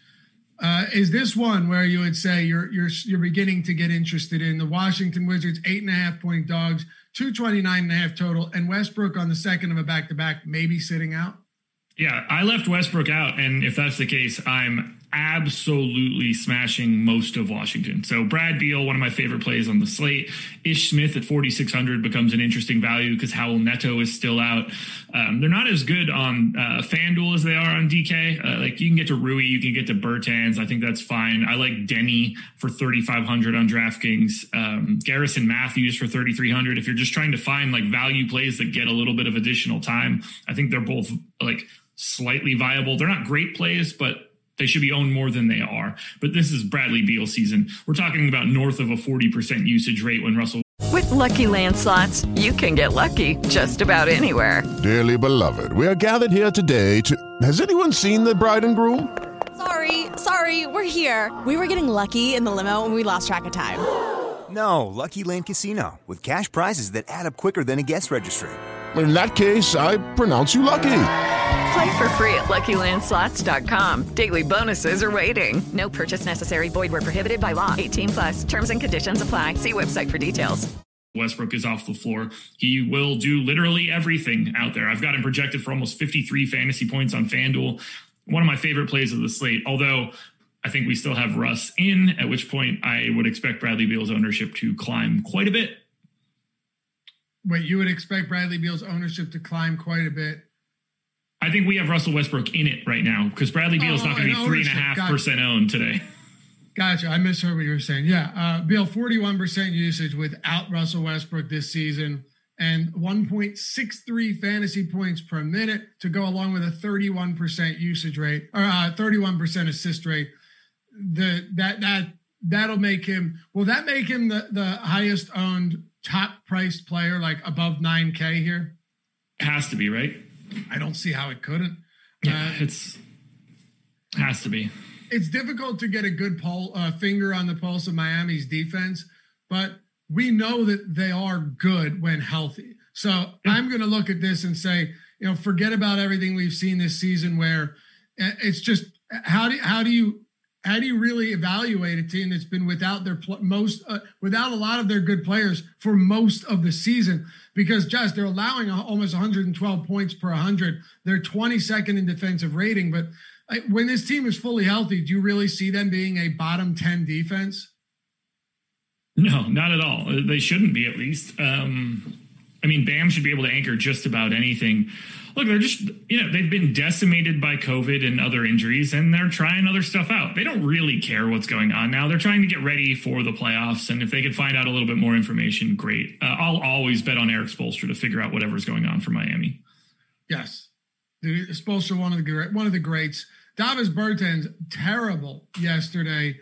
Is this one where you would say you're beginning to get interested in the Washington Wizards, 8.5 point dogs, 229.5 total, and Westbrook on the second of a back-to-back, maybe sitting out? Yeah, I left Westbrook out, and if that's the case, I'm absolutely smashing most of Washington. So Brad Beal, one of my favorite plays on the slate. Ish Smith at 4,600 becomes an interesting value because Howell Neto is still out. They're not as good on FanDuel as they are on DK. Like you can get to Rui, you can get to Bertans. I think that's fine. I like Denny for 3,500 on DraftKings. Garrison Matthews for 3,300. If you're just trying to find like value plays that get a little bit of additional time, I think they're both like slightly viable. They're not great plays, but they should be owned more than they are. But this is Bradley Beal season. We're talking about north of a 40% usage rate when Russell. With With Lucky Land Slots, you can get lucky just about anywhere. Dearly beloved, we are gathered here today to... Has anyone seen the bride and groom? Sorry, we're here. We were getting lucky in the limo and we lost track of time. No, Lucky Land Casino, with cash prizes that add up quicker than a guest registry. In that case, I pronounce you lucky. Play for free at LuckyLandSlots.com. Daily bonuses are waiting. No purchase necessary. Void where prohibited by law. 18 plus. Terms and conditions apply. See website for details. Westbrook is off the floor. He will do literally everything out there. I've got him projected for almost 53 fantasy points on FanDuel. One of my favorite plays of the slate, although I think we still have Russ in, at which point I would expect Bradley Beal's ownership to climb quite a bit. Wait, you would expect Bradley Beal's ownership to climb quite a bit? I think we have Russell Westbrook in it right now because Bradley Beal's not going to be 3.5% owned today. Gotcha. I misheard what you were saying. Yeah. Beal, 41% usage without Russell Westbrook this season and 1.63 fantasy points per minute to go along with a 31% usage rate or 31% assist rate. That'll make him, the highest owned top priced player, like above 9K here? It has to be, right? I don't see how it couldn't. Yeah, it has to be. It's difficult to get a good finger on the pulse of Miami's defense, but we know that they are good when healthy. So I'm going to look at this and say, forget about everything we've seen this season where it's just, how do you really evaluate a team that's been without their without a lot of their good players for most of the season? Because, Jess, they're allowing almost 112 points per 100. They're 22nd in defensive rating. But when this team is fully healthy, do you really see them being a bottom 10 defense? No, not at all. They shouldn't be, at least. Bam should be able to anchor just about anything. Look, they're just, they've been decimated by COVID and other injuries, and they're trying other stuff out. They don't really care what's going on now. They're trying to get ready for the playoffs, and if they could find out a little bit more information, great. I'll always bet on Eric Spoelstra to figure out whatever's going on for Miami. Yes. Spoelstra, one of the greats. Davis Bertans, terrible yesterday.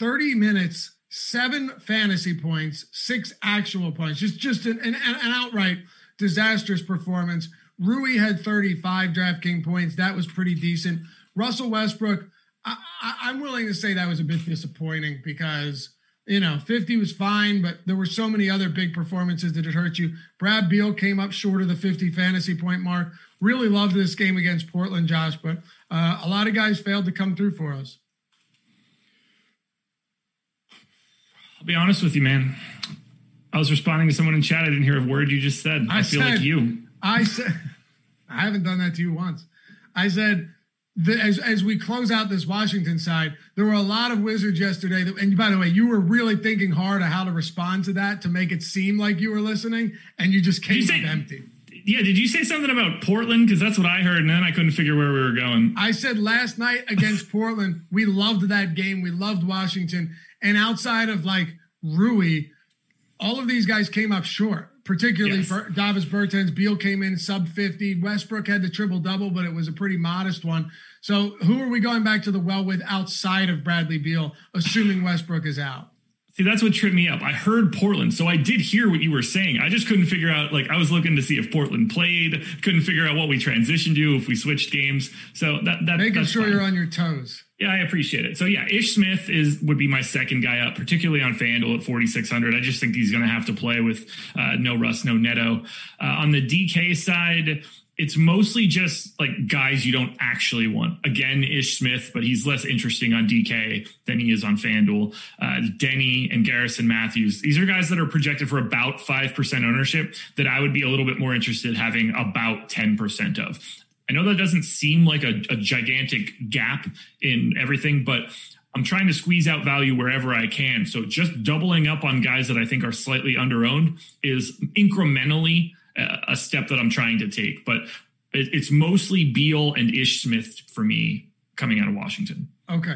30 minutes, 7 fantasy points, 6 actual points. Just an outright disastrous performance. Rui had 35 DraftKings points. That was pretty decent. Russell Westbrook, I'm willing to say that was a bit disappointing because, 50 was fine, but there were so many other big performances that it hurt you. Brad Beal came up short of the 50 fantasy point mark. Really loved this game against Portland, Josh, but a lot of guys failed to come through for us. I'll be honest with you, man. I was responding to someone in chat. I didn't hear a word you just said. I feel like you. I said, I haven't done that to you once. I said, as we close out this Washington side, there were a lot of Wizards yesterday. And by the way, you were really thinking hard on how to respond to that to make it seem like you were listening, and you just came up empty. Yeah, did you say something about Portland? Because that's what I heard, and then I couldn't figure where we were going. I said last night against Portland, we loved that game. We loved Washington. And outside of, Rui, all of these guys came up short. Particularly Davis Bertans. Beal came in sub 50. Westbrook had the triple-double, but it was a pretty modest one. So who are we going back to the well with outside of Bradley Beal, assuming Westbrook is out? See, that's what tripped me up. I heard Portland, so I did hear what you were saying. I just couldn't figure out, I was looking to see if Portland played, couldn't figure out what we transitioned to, if we switched games. So that's fine. You're on your toes. Yeah, I appreciate it. So, yeah, Ish Smith would be my second guy up, particularly on FanDuel at 4,600. I just think he's going to have to play with no Russ, no Neto. On the DK side, it's mostly just guys you don't actually want. Again, Ish Smith, but he's less interesting on DK than he is on FanDuel. Denny and Garrison Matthews. These are guys that are projected for about 5% ownership that I would be a little bit more interested having about 10% of. I know that doesn't seem like a gigantic gap in everything, but I'm trying to squeeze out value wherever I can. So just doubling up on guys that I think are slightly underowned is incrementally a step that I'm trying to take. But it's mostly Beal and Ish Smith for me coming out of Washington. Okay.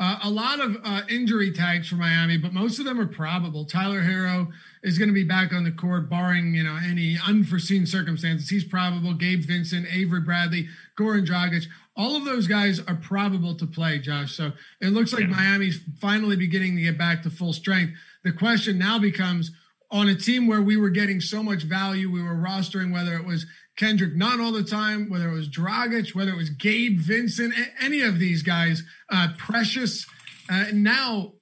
A lot of injury tags for Miami, but most of them are probable. Tyler Herro is going to be back on the court, barring any unforeseen circumstances. He's probable. Gabe Vincent, Avery Bradley, Goran Dragic, all of those guys are probable to play, Josh. So it looks like Miami's finally beginning to get back to full strength. The question now becomes, on a team where we were getting so much value, we were rostering, whether it was Kendrick Nunn all the time, whether it was Dragic, whether it was Gabe Vincent, any of these guys, Precious. Now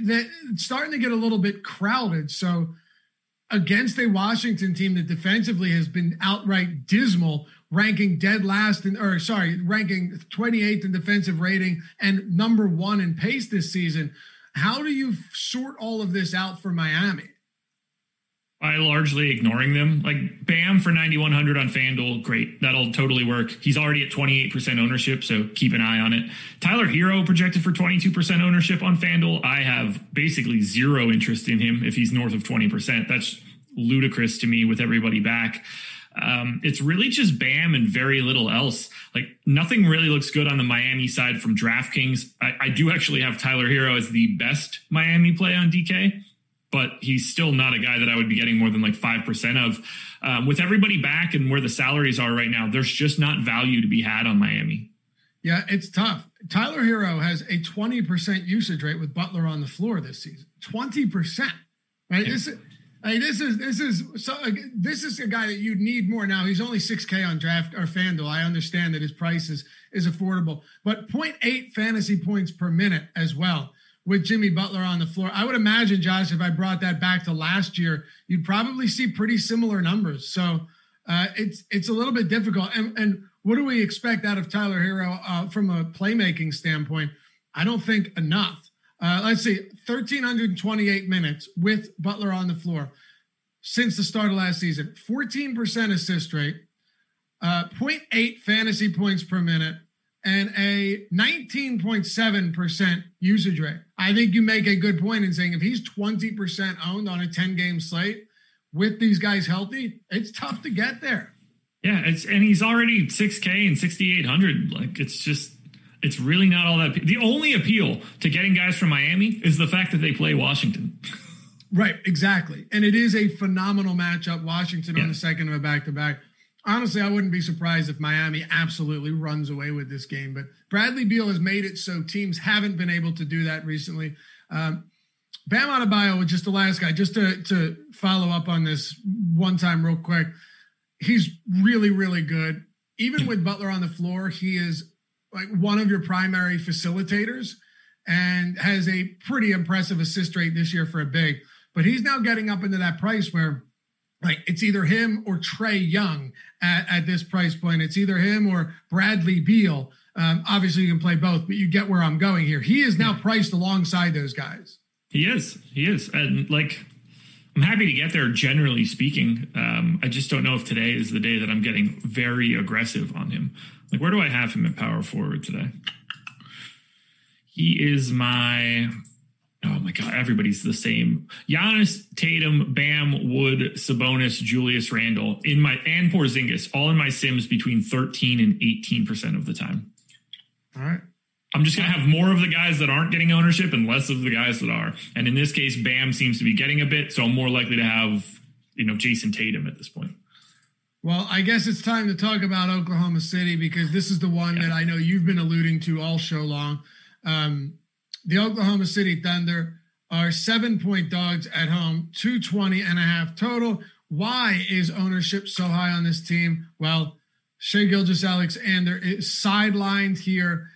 it's starting to get a little bit crowded. So against a Washington team that defensively has been outright dismal, ranking dead last in, or sorry, ranking 28th in defensive rating and number one in pace this season, how do you sort all of this out for Miami? By largely ignoring them. Like Bam for 9,100 on FanDuel, great. That'll totally work. He's already at 28% ownership, so keep an eye on it. Tyler Hero projected for 22% ownership on FanDuel. I have basically zero interest in him if he's north of 20%. That's ludicrous to me with everybody back. It's really just Bam and very little else. Like nothing really looks good on the Miami side from DraftKings. I do actually have Tyler Hero as the best Miami play on DK, but he's still not a guy that I would be getting more than like 5% of. With everybody back and where the salaries are right now, there's just not value to be had on Miami. Yeah, it's tough. Tyler Hero has a 20% usage rate with Butler on the floor this season. 20%. Right? Yeah. This is a guy that you'd need more. Now he's only $6K on draft or FanDuel. I understand that his price is affordable, but 0.8 fantasy points per minute as well with Jimmy Butler on the floor. I would imagine, Josh, if I brought that back to last year, you'd probably see pretty similar numbers. So it's a little bit difficult. And what do we expect out of Tyler Hero from a playmaking standpoint? I don't think enough. Let's see, 1,328 minutes with Butler on the floor since the start of last season. 14% assist rate, 0.8 fantasy points per minute, and a 19.7% usage rate. I think you make a good point in saying if he's 20% owned on a 10-game slate with these guys healthy, it's tough to get there. Yeah, and he's already 6K and 6,800. Like, it's just... It's really not all that. The only appeal to getting guys from Miami is the fact that they play Washington. Right, exactly. And it is a phenomenal matchup, Washington on the second of a back-to-back. Honestly, I wouldn't be surprised if Miami absolutely runs away with this game. But Bradley Beal has made it so teams haven't been able to do that recently. Bam Adebayo was just the last guy, just to follow up on this one time real quick. He's really, really good. Even with Butler on the floor, he is like one of your primary facilitators and has a pretty impressive assist rate this year for a big, but he's now getting up into that price where like it's either him or Trey Young at this price point. It's either him or Bradley Beal. Obviously you can play both, but you get where I'm going here. He is now priced alongside those guys. He is. And like, I'm happy to get there, generally speaking. I just don't know if today is the day that I'm getting very aggressive on him. Like, where do I have him at power forward today? He is oh my God, everybody's the same. Giannis, Tatum, Bam, Wood, Sabonis, Julius Randle, and Porzingis, all in my sims between 13 and 18% of the time. All right. I'm just going to have more of the guys that aren't getting ownership and less of the guys that are. And in this case, Bam seems to be getting a bit, so I'm more likely to have, Jason Tatum at this point. Well, I guess it's time to talk about Oklahoma City because this is the one that I know you've been alluding to all show long. The Oklahoma City Thunder are 7-point dogs at home, 220.5 total. Why is ownership so high on this team? Well, Shai Gilgeous-Alexander is sidelined here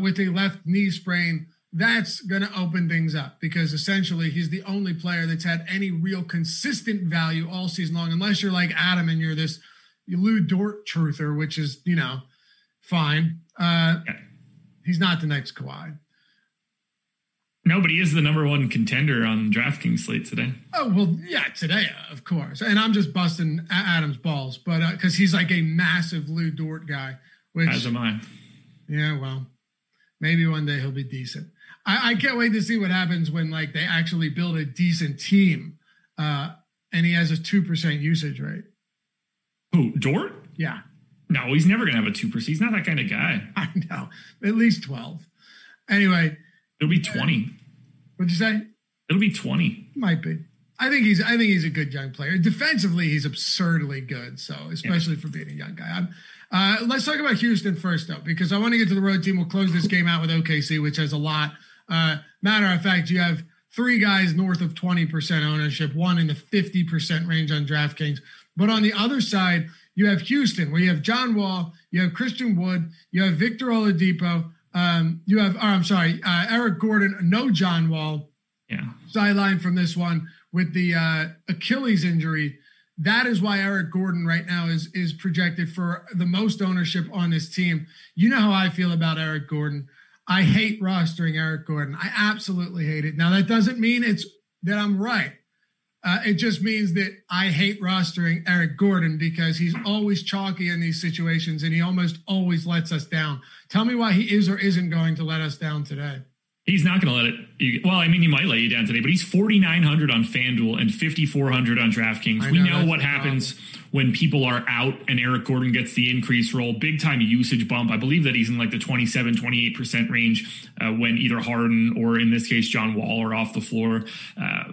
with a left knee sprain. That's going to open things up because essentially he's the only player that's had any real consistent value all season long, unless you're like Adam and you're this Lou Dort truther, which is, fine. He's not the next Kawhi. No, but he is the number one contender on DraftKings slate today. Oh, well, yeah, today, of course. And I'm just busting Adam's balls, but because he's like a massive Lou Dort guy. Which, as am I. Yeah, well, maybe one day he'll be decent. I can't wait to see what happens when like they actually build a decent team and he has a 2% usage rate. Who, Dort? Yeah. No, he's never going to have a 2%. He's not that kind of guy. I know. At least 12. Anyway. It'll be 20. What'd you say? It'll be 20. Might be. I think he's a good young player. Defensively, he's absurdly good. So especially for being a young guy. Let's talk about Houston first, though, because I want to get to the road team. We'll close this game out with OKC, which has a lot. Matter of fact, you have three guys north of 20% ownership, one in the 50% range on DraftKings. But on the other side, you have Houston, where you have John Wall, you have Christian Wood, you have Victor Oladipo, Eric Gordon, no John Wall. Yeah. Sideline from this one with the Achilles injury. That is why Eric Gordon right now is projected for the most ownership on this team. You know how I feel about Eric Gordon. I hate rostering Eric Gordon. I absolutely hate it. Now, that doesn't mean that I'm right. It just means that I hate rostering Eric Gordon because he's always chalky in these situations and he almost always lets us down. Tell me why he is or isn't going to let us down today. He's not going to let it. Well, I mean, he might let you down today, but he's 4,900 on FanDuel and 5,400 on DraftKings. We know what happens when people are out and Eric Gordon gets the increase role, big time usage bump. I believe that he's in like the 27, 28% range when either Harden or in this case, John Wall are off the floor.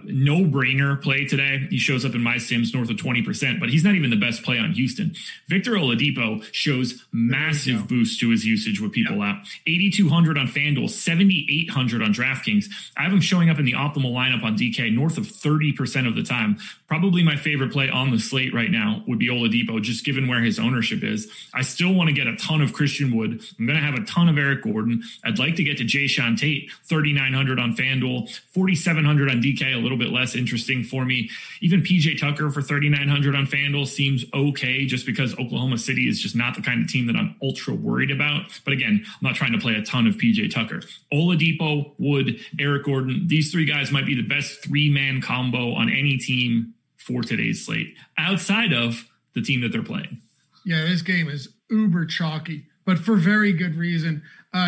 No brainer play today. He shows up in my Sims north of 20%, but he's not even the best play on Houston. Victor Oladipo shows massive boost to his usage with people out. 8,200 on FanDuel, 7,800 on DraftKings. I have him showing up in the optimal lineup on DK north of 30% of the time. Probably my favorite play on the slate right now would be Oladipo, just given where his ownership is. I still want to get a ton of Christian Wood. I'm going to have a ton of Eric Gordon. I'd like to get to Jason Tate, 3,900 on FanDuel, 4,700 on DK, a little bit less interesting for me. Even PJ Tucker for 3,900 on FanDuel seems okay, just because Oklahoma City is just not the kind of team that I'm ultra worried about. But again, I'm not trying to play a ton of PJ Tucker. Oladipo, Wood, Eric Gordon, these three guys might be the best three-man combo on any team for today's slate, outside of the team that they're playing. Yeah, this game is uber chalky, but for very good reason.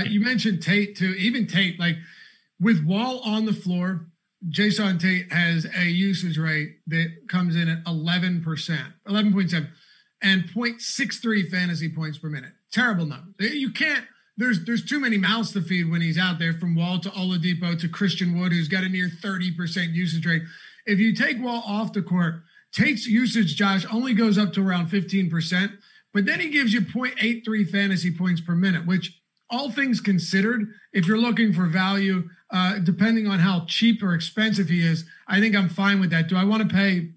You mentioned Tate, too. Even Tate, like with Wall on the floor, Jason Tate has a usage rate that comes in at 11%, 11.7, and 0.63 fantasy points per minute. Terrible number. You can't. There's too many mouths to feed when he's out there, from Wall to Oladipo to Christian Wood, who's got a near 30% usage rate. If you take Wall off the court, Tate's usage, Josh, only goes up to around 15%, but then he gives you 0.83 fantasy points per minute, which, all things considered, if you're looking for value, depending on how cheap or expensive he is, I think I'm fine with that. Do I want to pay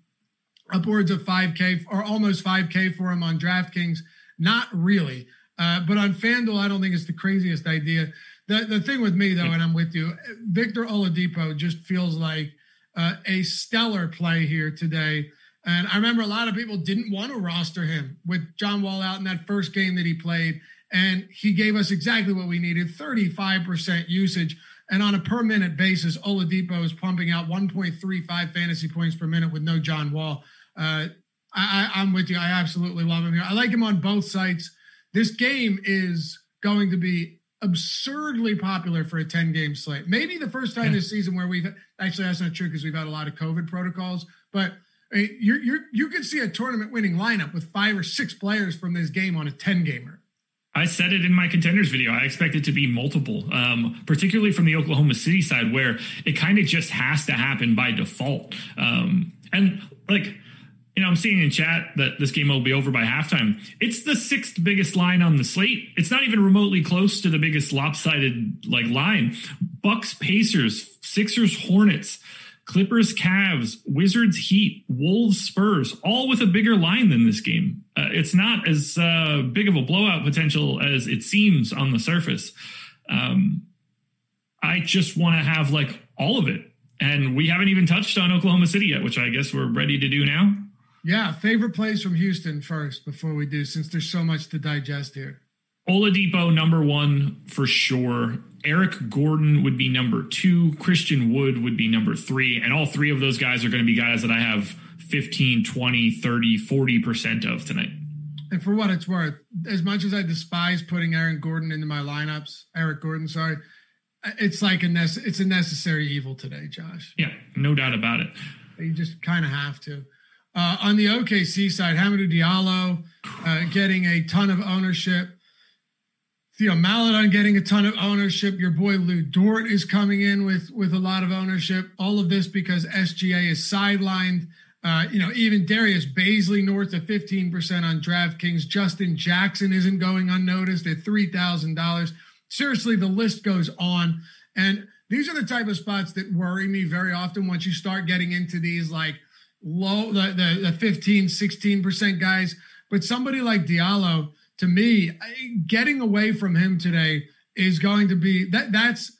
upwards of $5K or almost $5K for him on DraftKings? Not really. But on FanDuel, I don't think it's the craziest idea. The thing with me, though, and I'm with you, Victor Oladipo just feels like a stellar play here today. And I remember a lot of people didn't want to roster him with John Wall out in that first game that he played. And he gave us exactly what we needed, 35% usage. And on a per-minute basis, Oladipo is pumping out 1.35 fantasy points per minute with no John Wall. I'm with you. I absolutely love him here. I like him on both sites. This game is going to be absurdly popular for a 10-game slate. Maybe the first time this season where we've – actually, that's not true because we've had a lot of COVID protocols. But you could see a tournament-winning lineup with 5 or 6 players from this game on a 10-gamer. I said it in my contenders video. I expect it to be multiple, particularly from the Oklahoma City side where it kind of just has to happen by default. You know, I'm seeing in chat that this game will be over by halftime. It's the 6th biggest line on the slate. It's not even remotely close to the biggest lopsided line. Bucks, Pacers, Sixers, Hornets, Clippers, Cavs, Wizards, Heat, Wolves, Spurs, all with a bigger line than this game. It's not as big of a blowout potential as it seems on the surface. I just want to have all of it. And we haven't even touched on Oklahoma City yet, which I guess we're ready to do now. Yeah, favorite plays from Houston first before we do, since there's so much to digest here. Oladipo, number one for sure. Eric Gordon would be number 2. Christian Wood would be number 3. And all 3 of those guys are going to be guys that I have 15, 20, 30, 40% of tonight. And for what it's worth, as much as I despise putting Eric Gordon into my lineups, it's like it's a necessary evil today, Josh. Yeah, no doubt about it. You just kind of have to. On the OKC side, Hamidou Diallo getting a ton of ownership. Theo Maledon getting a ton of ownership. Your boy Lou Dort is coming in with a lot of ownership. All of this because SGA is sidelined. Even Darius Baisley north of 15% on DraftKings. Justin Jackson isn't going unnoticed at $3,000. Seriously, the list goes on. And These are the type of spots that worry me very often once you start getting into these like low, the 15, 16% guys. But somebody like Diallo, to me, getting away from him today is going to be that's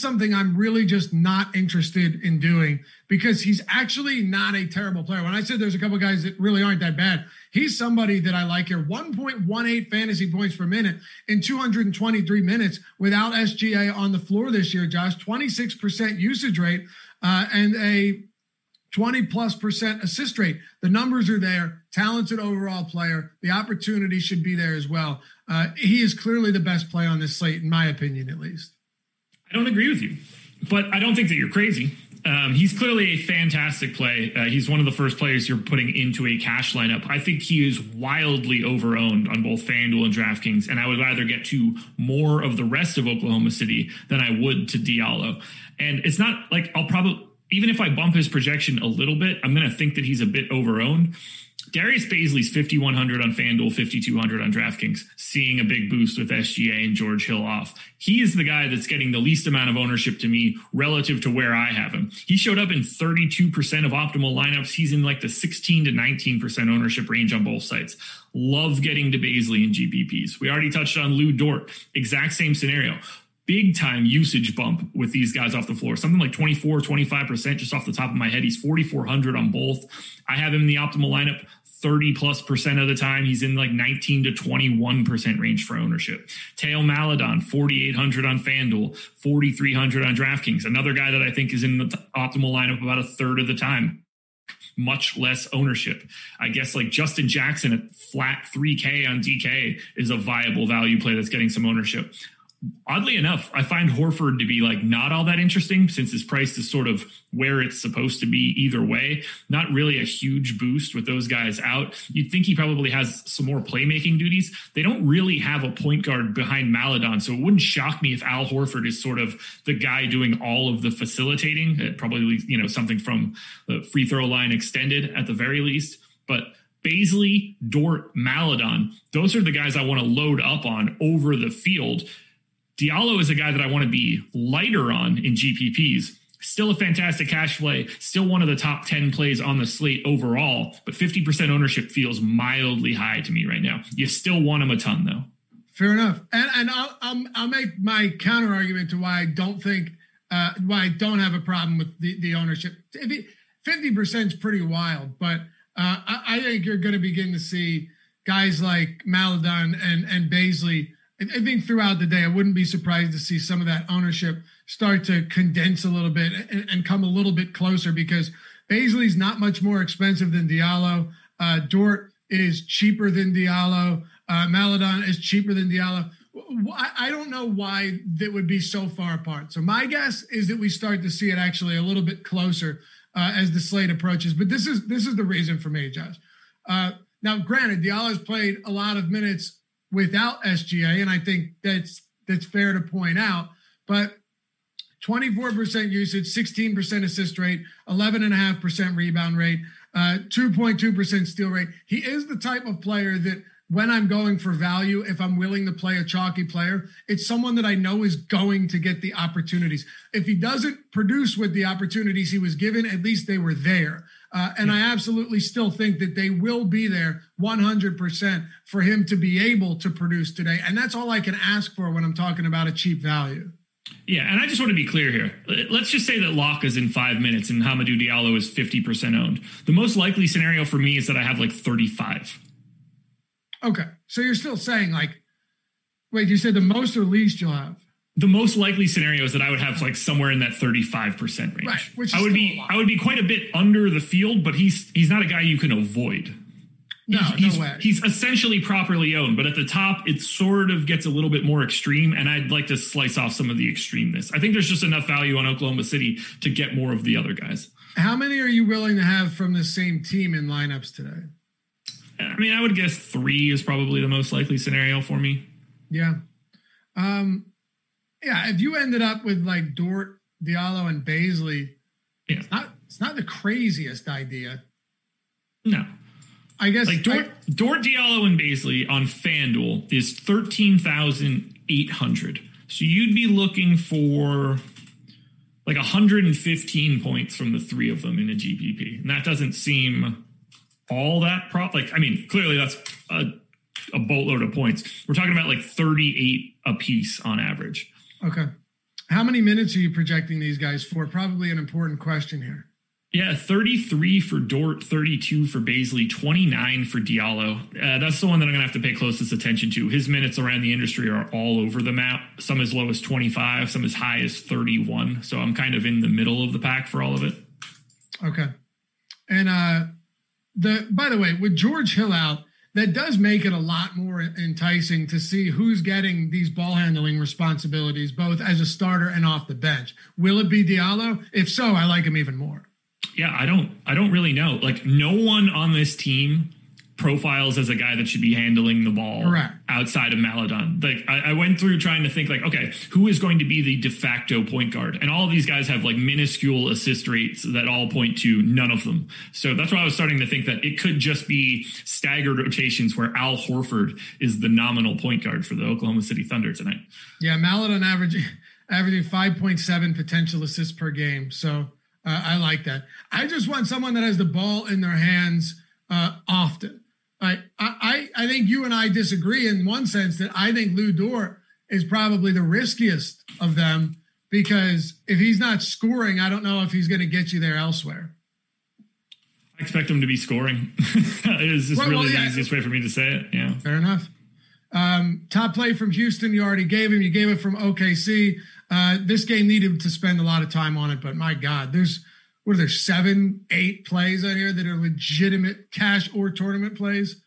something I'm really just not interested in doing, because he's actually not a terrible player. When I said there's a couple guys that really aren't that bad, he's somebody that I like here. 1.18 fantasy points per minute in 223 minutes without SGA on the floor this year, Josh. 26% usage rate and a 20+% assist rate. The numbers are there. Talented overall player. The opportunity should be there as well. He is clearly the best play on this slate, in my opinion, at least. I don't agree with you, but I don't think that you're crazy. He's clearly a fantastic play. He's one of the first players you're putting into a cash lineup. I think he is wildly overowned on both FanDuel and DraftKings, and I would rather get to more of the rest of Oklahoma City than I would to Diallo. And it's not like I'll probably, even if I bump his projection a little bit, I'm going to think that he's a bit overowned. Darius Bazley's 5,100 on FanDuel, 5,200 on DraftKings, seeing a big boost with SGA and George Hill off. He is the guy that's getting the least amount of ownership to me relative to where I have him. He showed up in 32% of optimal lineups. He's in like the 16 to 19% ownership range on both sites. Love getting to Bazley in GPPs. We already touched on Lou Dort. Exact same scenario. Big time usage bump with these guys off the floor, something like 24, 25% just off the top of my head. He's 4,400 on both. I have him in the optimal lineup 30+% of the time. He's in like 19 to 21% range for ownership. Teo Maledon, 4,800 on FanDuel, 4,300 on DraftKings. Another guy that I think is in the optimal lineup about a third of the time. Much less ownership. I guess like Justin Jackson at flat 3K on DK is a viable value play that's getting some ownership. Oddly enough, I find Horford to be like not all that interesting, since his price is sort of where it's supposed to be either way. Not really a huge boost with those guys out. You'd think he probably has some more playmaking duties. They don't really have a point guard behind Maledon, so it wouldn't shock me if Al Horford is sort of the guy doing all of the facilitating, probably, you know, something from the free throw line extended at the very least. But Bazley, Dort, Maledon, those are the guys I want to load up on over the field. Diallo is a guy that I want to be lighter on in GPPs. Still a fantastic cash play, still one of the top 10 plays on the slate overall, but 50% ownership feels mildly high to me right now. You still want him a ton, though. Fair enough. And I'll make my counter argument to why I don't think, why I don't have a problem with the ownership. 50% is pretty wild, but I think you're going to begin to see guys like Maledon and Bazley. I think throughout the day, I wouldn't be surprised to see some of that ownership start to condense a little bit and come a little bit closer, because Bazley's not much more expensive than Diallo. Dort is cheaper than Diallo. Maledon is cheaper than Diallo. I don't know why that would be so far apart. So my guess is that we start to see it actually a little bit closer as the slate approaches. But this is the reason for me, Josh. Now, granted, Diallo's played a lot of minutes without SGA, and I think that's fair to point out, but 24% usage, 16% assist rate, 11.5% rebound rate, 2.2% steal rate. He is the type of player that when I'm going for value, if I'm willing to play a chalky player, it's someone that I know is going to get the opportunities. If he doesn't produce with the opportunities he was given, at least they were there. I absolutely still think that they will be there 100% for him to be able to produce today. And that's all I can ask for when I'm talking about a cheap value. Yeah, and I just want to be clear here. Let's just say that Locke is in 5 minutes and Hamidou Diallo is 50% owned. The most likely scenario for me is that I have like 35. Okay, so you're still saying like, wait, you said the most or least you'll have? The most likely scenario is that I would have like somewhere in that 35% range. Right, which is I would be quite a bit under the field, but he's not a guy you can avoid. No way. He's essentially properly owned, but at the top, it sort of gets a little bit more extreme, and I'd like to slice off some of the extremeness. I think there's just enough value on Oklahoma City to get more of the other guys. How many are you willing to have from the same team in lineups today? I mean, I would guess 3 is probably the most likely scenario for me. Yeah. Yeah, if you ended up with like Dort, Diallo, and Bazley, yeah. It's not the craziest idea. No. I guess like Dort, Diallo, and Bazley on FanDuel is 13,800. So you'd be looking for like 115 points from the three of them in a GPP. And that doesn't seem all that like, I mean, clearly that's a boatload of points. We're talking about like 38 a piece on average. Okay. How many minutes are you projecting these guys for? Probably an important question here. Yeah, 33 for Dort, 32 for Bazley, 29 for Diallo. That's the one that I'm going to have to pay closest attention to. His minutes around the industry are all over the map. Some as low as 25, some as high as 31. So I'm kind of in the middle of the pack for all of it. Okay. And by the way, with George Hill out, that does make it a lot more enticing to see who's getting these ball handling responsibilities, both as a starter and off the bench. Will it be Diallo? If so, I like him even more. Yeah, I don't really know. Like, no one on this team profiles as a guy that should be handling the ball outside of Maladon. Like, I went through trying to think, like, okay, who is going to be the de facto point guard? And all of these guys have, like, minuscule assist rates that all point to none of them. So that's why I was starting to think that it could just be staggered rotations where Al Horford is the nominal point guard for the Oklahoma City Thunder tonight. Yeah, Maladon averaging 5.7 potential assists per game, so... I like that. I just want someone that has the ball in their hands often. I think you and I disagree in one sense that I think Lou Dort is probably the riskiest of them, because if he's not scoring, I don't know if he's going to get you there elsewhere. I expect him to be scoring. It is the easiest way for me to say it. Yeah, fair enough. Top play from Houston, you already gave him. You gave it from OKC. This game needed to spend a lot of time on it, but my God, there's 7-8 plays out here that are legitimate cash or tournament plays.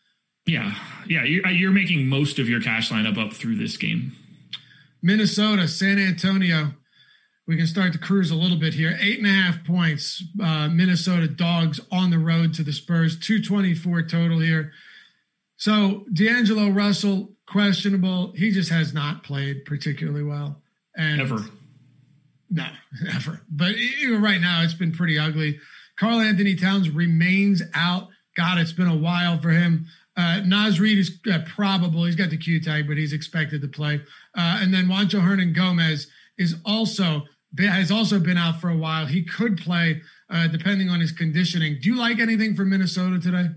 Yeah. You're making most of your cash lineup up through this game. Minnesota, San Antonio. We can start to cruise a little bit here. 8.5 points. Minnesota dogs on the road to the Spurs. 224 total here. So D'Angelo Russell, questionable. He just has not played particularly well. And ever. No, never. But even right now, it's been pretty ugly. Karl Anthony Towns remains out. God, it's been a while for him. Naz Reid is probable. He's got the Q tag, but he's expected to play. And then Juancho Hernan-Gomez has also been out for a while. He could play depending on his conditioning. Do you like anything from Minnesota today?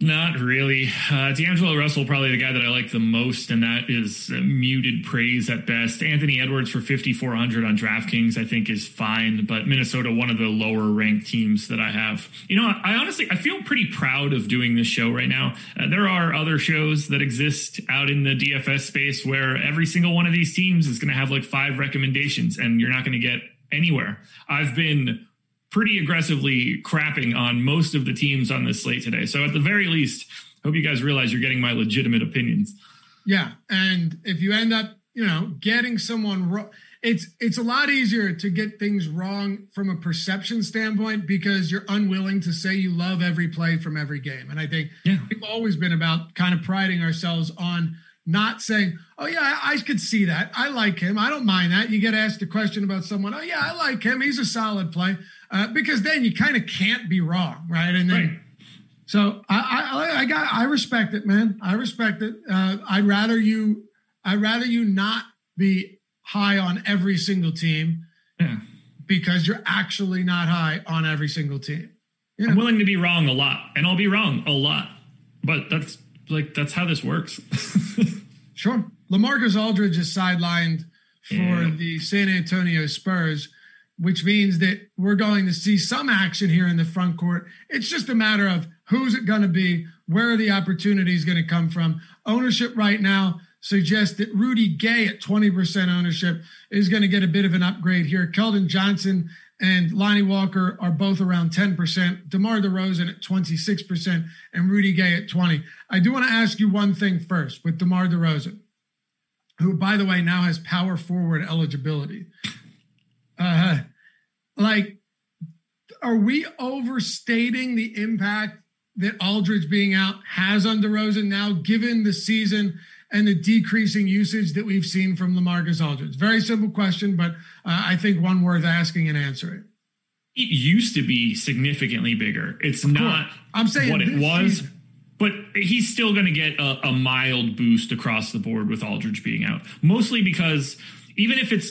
Not really. D'Angelo Russell, probably the guy that I like the most, and that is muted praise at best. Anthony Edwards for 5,400 on DraftKings, I think, is fine, but Minnesota, one of the lower-ranked teams that I have. You know, I feel pretty proud of doing this show right now. There are other shows that exist out in the DFS space where every single one of these teams is going to have, like, 5 recommendations, and you're not going to get anywhere. I've been pretty aggressively crapping on most of the teams on this slate today. So at the very least, hope you guys realize you're getting my legitimate opinions. Yeah. And if you end up, getting someone wrong, it's a lot easier to get things wrong from a perception standpoint, because you're unwilling to say you love every play from every game. And I think we've always been about kind of priding ourselves on not saying, oh, yeah, I could see that. I like him. I don't mind that. You get asked a question about someone. Oh, yeah, I like him. He's a solid play. Because then you kind of can't be wrong, right? And then, so I respect it, man. I respect it. I'd rather you not be high on every single team, because you're actually not high on every single team. You know? I'm willing to be wrong a lot, and I'll be wrong a lot. But that's how this works. Sure, LaMarcus Aldridge is sidelined for the San Antonio Spurs, which means that we're going to see some action here in the front court. It's just a matter of who's it going to be, where are the opportunities going to come from. Ownership right now suggests that Rudy Gay at 20% ownership is going to get a bit of an upgrade here. Keldon Johnson and Lonnie Walker are both around 10%. DeMar DeRozan at 26% and Rudy Gay at 20%. I do want to ask you one thing first with DeMar DeRozan, who, by the way, now has power forward eligibility. Are we overstating the impact that Aldridge being out has on DeRozan now, given the season and the decreasing usage that we've seen from LaMarcus Aldridge? Very simple question, but I think one worth asking and answering. It used to be significantly bigger. It's not what it was season. But he's still going to get a mild boost across the board with Aldridge being out, mostly because even if it's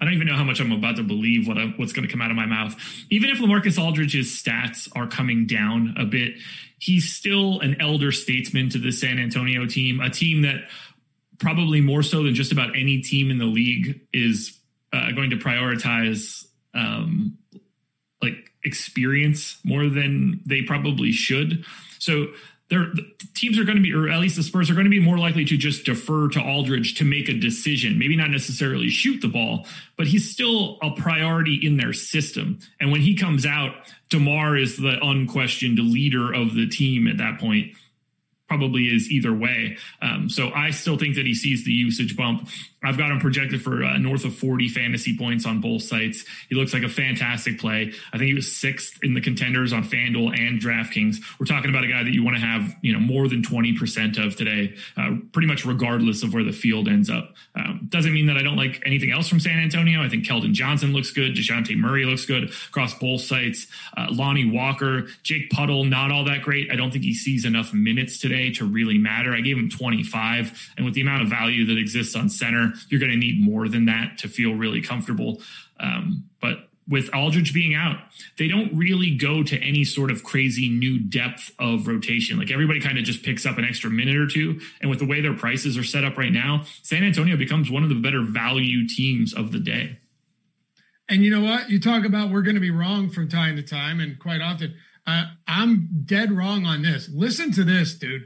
I don't even know how much I'm about to believe what's going to come out of my mouth. Even if LaMarcus Aldridge's stats are coming down a bit, he's still an elder statesman to the San Antonio team, a team that probably more so than just about any team in the league is going to prioritize experience more than they probably should. So teams are going to be, or at least the Spurs are going to be more likely to just defer to Aldridge to make a decision, maybe not necessarily shoot the ball, but he's still a priority in their system. And when he comes out, DeMar is the unquestioned leader of the team at that point, probably is either way. So I still think that he sees the usage bump. I've got him projected for north of 40 fantasy points on both sites. He looks like a fantastic play. I think he was 6th in the contenders on FanDuel and DraftKings. We're talking about a guy that you want to have, more than 20% of today, pretty much regardless of where the field ends up. Doesn't mean that I don't like anything else from San Antonio. I think Keldon Johnson looks good. DeJounte Murray looks good across both sites. Lonnie Walker, Jake Puddle, not all that great. I don't think he sees enough minutes today to really matter. I gave him 25, and with the amount of value that exists on center, you're going to need more than that to feel really comfortable. But with Aldridge being out, they don't really go to any sort of crazy new depth of rotation. Like everybody kind of just picks up an extra minute or two. And with the way their prices are set up right now, San Antonio becomes one of the better value teams of the day. And you know what? You talk about we're going to be wrong from time to time. And quite often, I'm dead wrong on this. Listen to this, dude.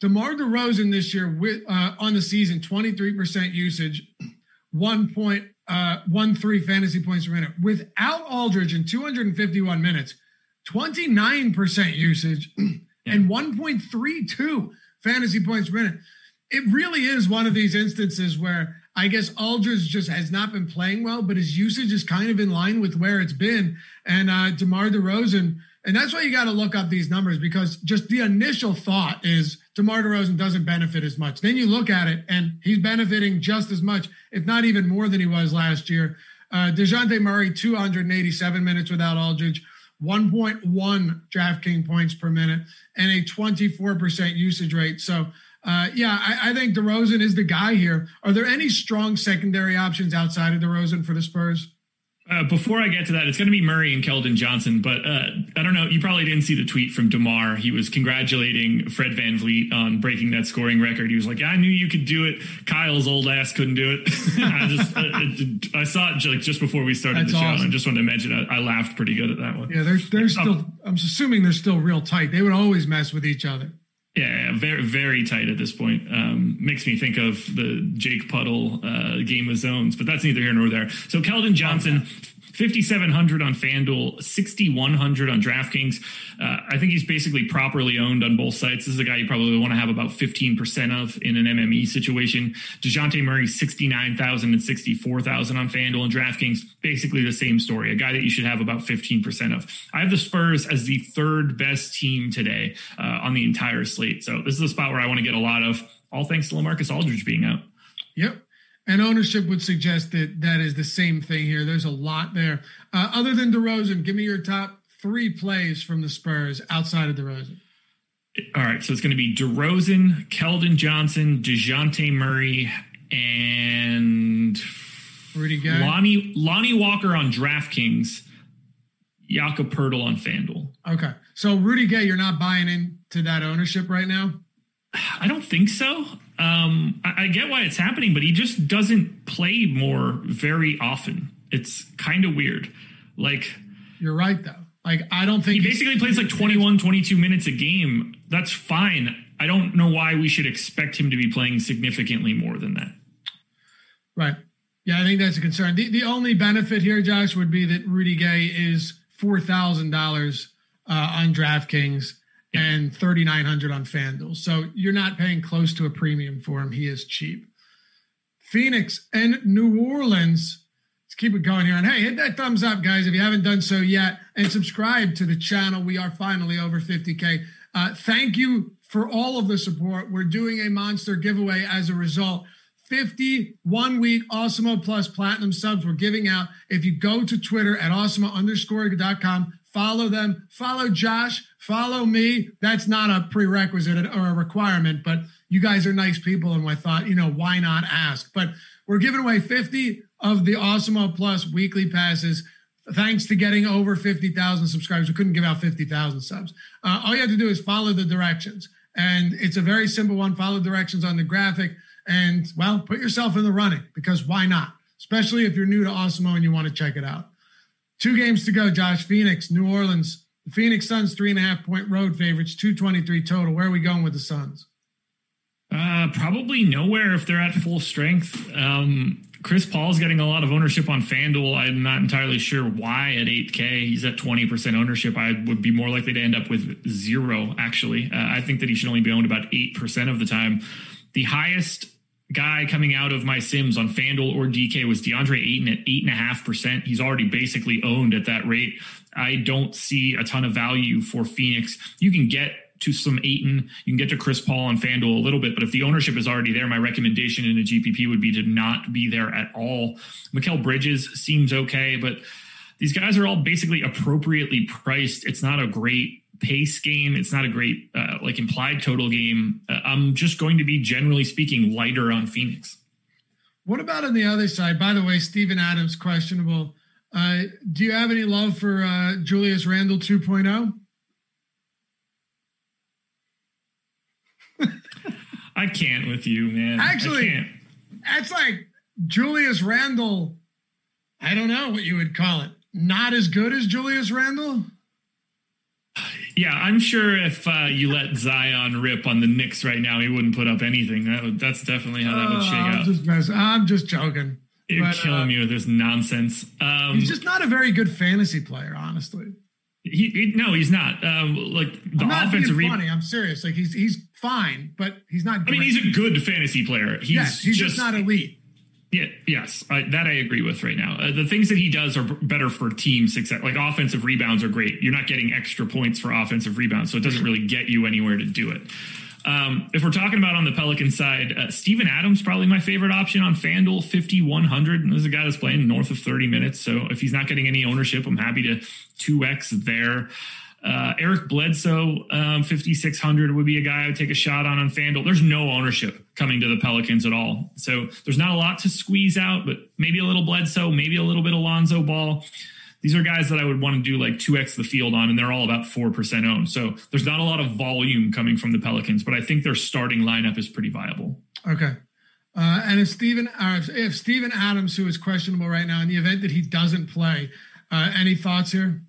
DeMar DeRozan this year with on the season, 23% usage, 1.13 fantasy points per minute. Without Aldridge in 251 minutes, 29% usage and 1.32 fantasy points per minute. It really is one of these instances where I guess Aldridge just has not been playing well, but his usage is kind of in line with where it's been. And DeMar DeRozan, and that's why you got to look up these numbers, because just the initial thought is DeMar DeRozan doesn't benefit as much. Then you look at it, and he's benefiting just as much, if not even more than he was last year. DeJounte Murray, 287 minutes without Aldridge, 1.1 DraftKings points per minute, and a 24% usage rate. So, I think DeRozan is the guy here. Are there any strong secondary options outside of DeRozan for the Spurs? Before I get to that, it's going to be Murray and Keldon Johnson, but I don't know. You probably didn't see the tweet from DeMar. He was congratulating Fred VanVleet on breaking that scoring record. He was like, I knew you could do it. Kyle's old ass couldn't do it. I saw it just before we started the show. Awesome. And just wanted to mention I laughed pretty good at that one. Yeah, they're still, I'm assuming they're still real tight. They would always mess with each other. Yeah, very, very tight at this point. Makes me think of the Jake Puddle game of zones, but that's neither here nor there. So Keldon Johnson, 5,700 on FanDuel, 6,100 on DraftKings. I think he's basically properly owned on both sites. This is a guy you probably want to have about 15% of in an MME situation. DeJounte Murray, 69,000 and 64,000 on FanDuel and DraftKings. Basically the same story, a guy that you should have about 15% of. I have the Spurs as the third best team today on the entire slate. So this is a spot where I want to get a lot of, all thanks to LaMarcus Aldridge being out. Yep. And ownership would suggest that that is the same thing here. There's a lot there. Other than DeRozan, give me your top three plays from the Spurs outside of DeRozan. All right, so it's going to be DeRozan, Keldon Johnson, DeJounte Murray, and Rudy Gay. Lonnie Walker on DraftKings, Jakob Poeltl on FanDuel. Okay, so Rudy Gay, you're not buying into that ownership right now? I don't think so. I get why it's happening, but he just doesn't play more very often. It's kind of weird. Like, you're right, though. Like, I don't think he basically plays like 21, 22 minutes a game. That's fine. I don't know why we should expect him to be playing significantly more than that. Right. Yeah, I think that's a concern. The only benefit here, Josh, would be that Rudy Gay is $4,000 on DraftKings and $3,900 on FanDuel. So you're not paying close to a premium for him. He is cheap. Phoenix and New Orleans. Let's keep it going here. And hey, hit that thumbs up, guys, if you haven't done so yet. And subscribe to the channel. We are finally over 50K. Thank you for all of the support. We're doing a monster giveaway as a result. 51 week Awesemo Plus Platinum subs we're giving out. If you go to Twitter at awesemo_.com, follow them, follow Josh, follow me. That's not a prerequisite or a requirement, but you guys are nice people. And I thought, why not ask? But we're giving away 50 of the Awesemo Plus weekly passes. Thanks to getting over 50,000 subscribers. We couldn't give out 50,000 subs. All you have to do is follow the directions. And it's a very simple one. Follow directions on the graphic and, well, put yourself in the running because why not? Especially if you're new to Awesemo and you want to check it out. 2 games to go, Josh. Phoenix, New Orleans. The Phoenix Suns, 3.5-point road favorites, 223 total. Where are we going with the Suns? Probably nowhere if they're at full strength. Chris Paul's getting a lot of ownership on FanDuel. I'm not entirely sure why at 8K. He's at 20% ownership. I would be more likely to end up with 0, actually. I think that he should only be owned about 8% of the time. The highest guy coming out of my Sims on FanDuel or DK was DeAndre Ayton at 8.5%. He's already basically owned at that rate. I don't see a ton of value for Phoenix. You can get to some Ayton. You can get to Chris Paul on FanDuel a little bit, but if the ownership is already there, my recommendation in a GPP would be to not be there at all. Mikal Bridges seems okay, but these guys are all basically appropriately priced. It's not a great pace game. It's not a great implied total game. I'm just going to be, generally speaking, lighter on Phoenix. What about on the other side? By the way, Steven Adams, questionable. Do you have any love for Julius Randle 2.0? I can't with you, man. Actually, that's like Julius Randle. I don't know what you would call it. Not as good as Julius Randle? Yeah, I'm sure if you let Zion rip on the Knicks right now, he wouldn't put up anything. That's definitely how that would shake out. I'm just joking. You're killing me with this nonsense. He's just not a very good fantasy player, honestly. No, he's not. The offensive funny. I'm serious. He's fine, but he's not great. I mean, he's a good fantasy player. He's just not elite. Yeah, that I agree with right now. The things that he does are better for team success. Like offensive rebounds are great. You're not getting extra points for offensive rebounds, so it doesn't really get you anywhere to do it. If we're talking about on the Pelican side, Steven Adams, probably my favorite option on FanDuel, 5,100. And this is a guy that's playing north of 30 minutes. So if he's not getting any ownership, I'm happy to 2X there. Eric Bledsoe, 5,600 would be a guy I would take a shot on FanDuel. There's no ownership coming to the Pelicans at all. So there's not a lot to squeeze out, but maybe a little Bledsoe, maybe a little bit Lonzo Ball. These are guys that I would want to do 2X the field on, and they're all about 4% owned. So there's not a lot of volume coming from the Pelicans, but I think their starting lineup is pretty viable. Okay. And if Steven Adams, who is questionable right now, in the event that he doesn't play, any thoughts here?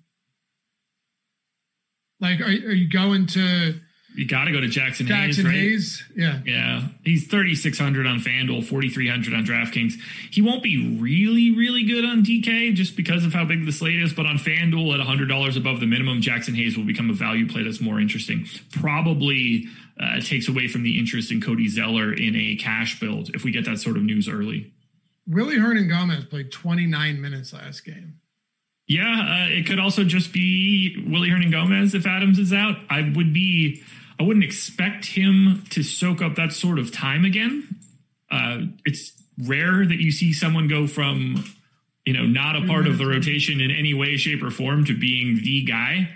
Are you going to... You got to go to Jackson Hayes, right? Hayes, yeah. He's 3,600 on FanDuel, 4,300 on DraftKings. He won't be really, really good on DK just because of how big the slate is, but on FanDuel at $100 above the minimum, Jackson Hayes will become a value play that's more interesting. Probably takes away from the interest in Cody Zeller in a cash build if we get that sort of news early. Willy Hernangomez played 29 minutes last game. Yeah, it could also just be Willy Hernangomez if Adams is out. I wouldn't expect him to soak up that sort of time again. It's rare that you see someone go from, not a part of the rotation in any way, shape, or form to being the guy.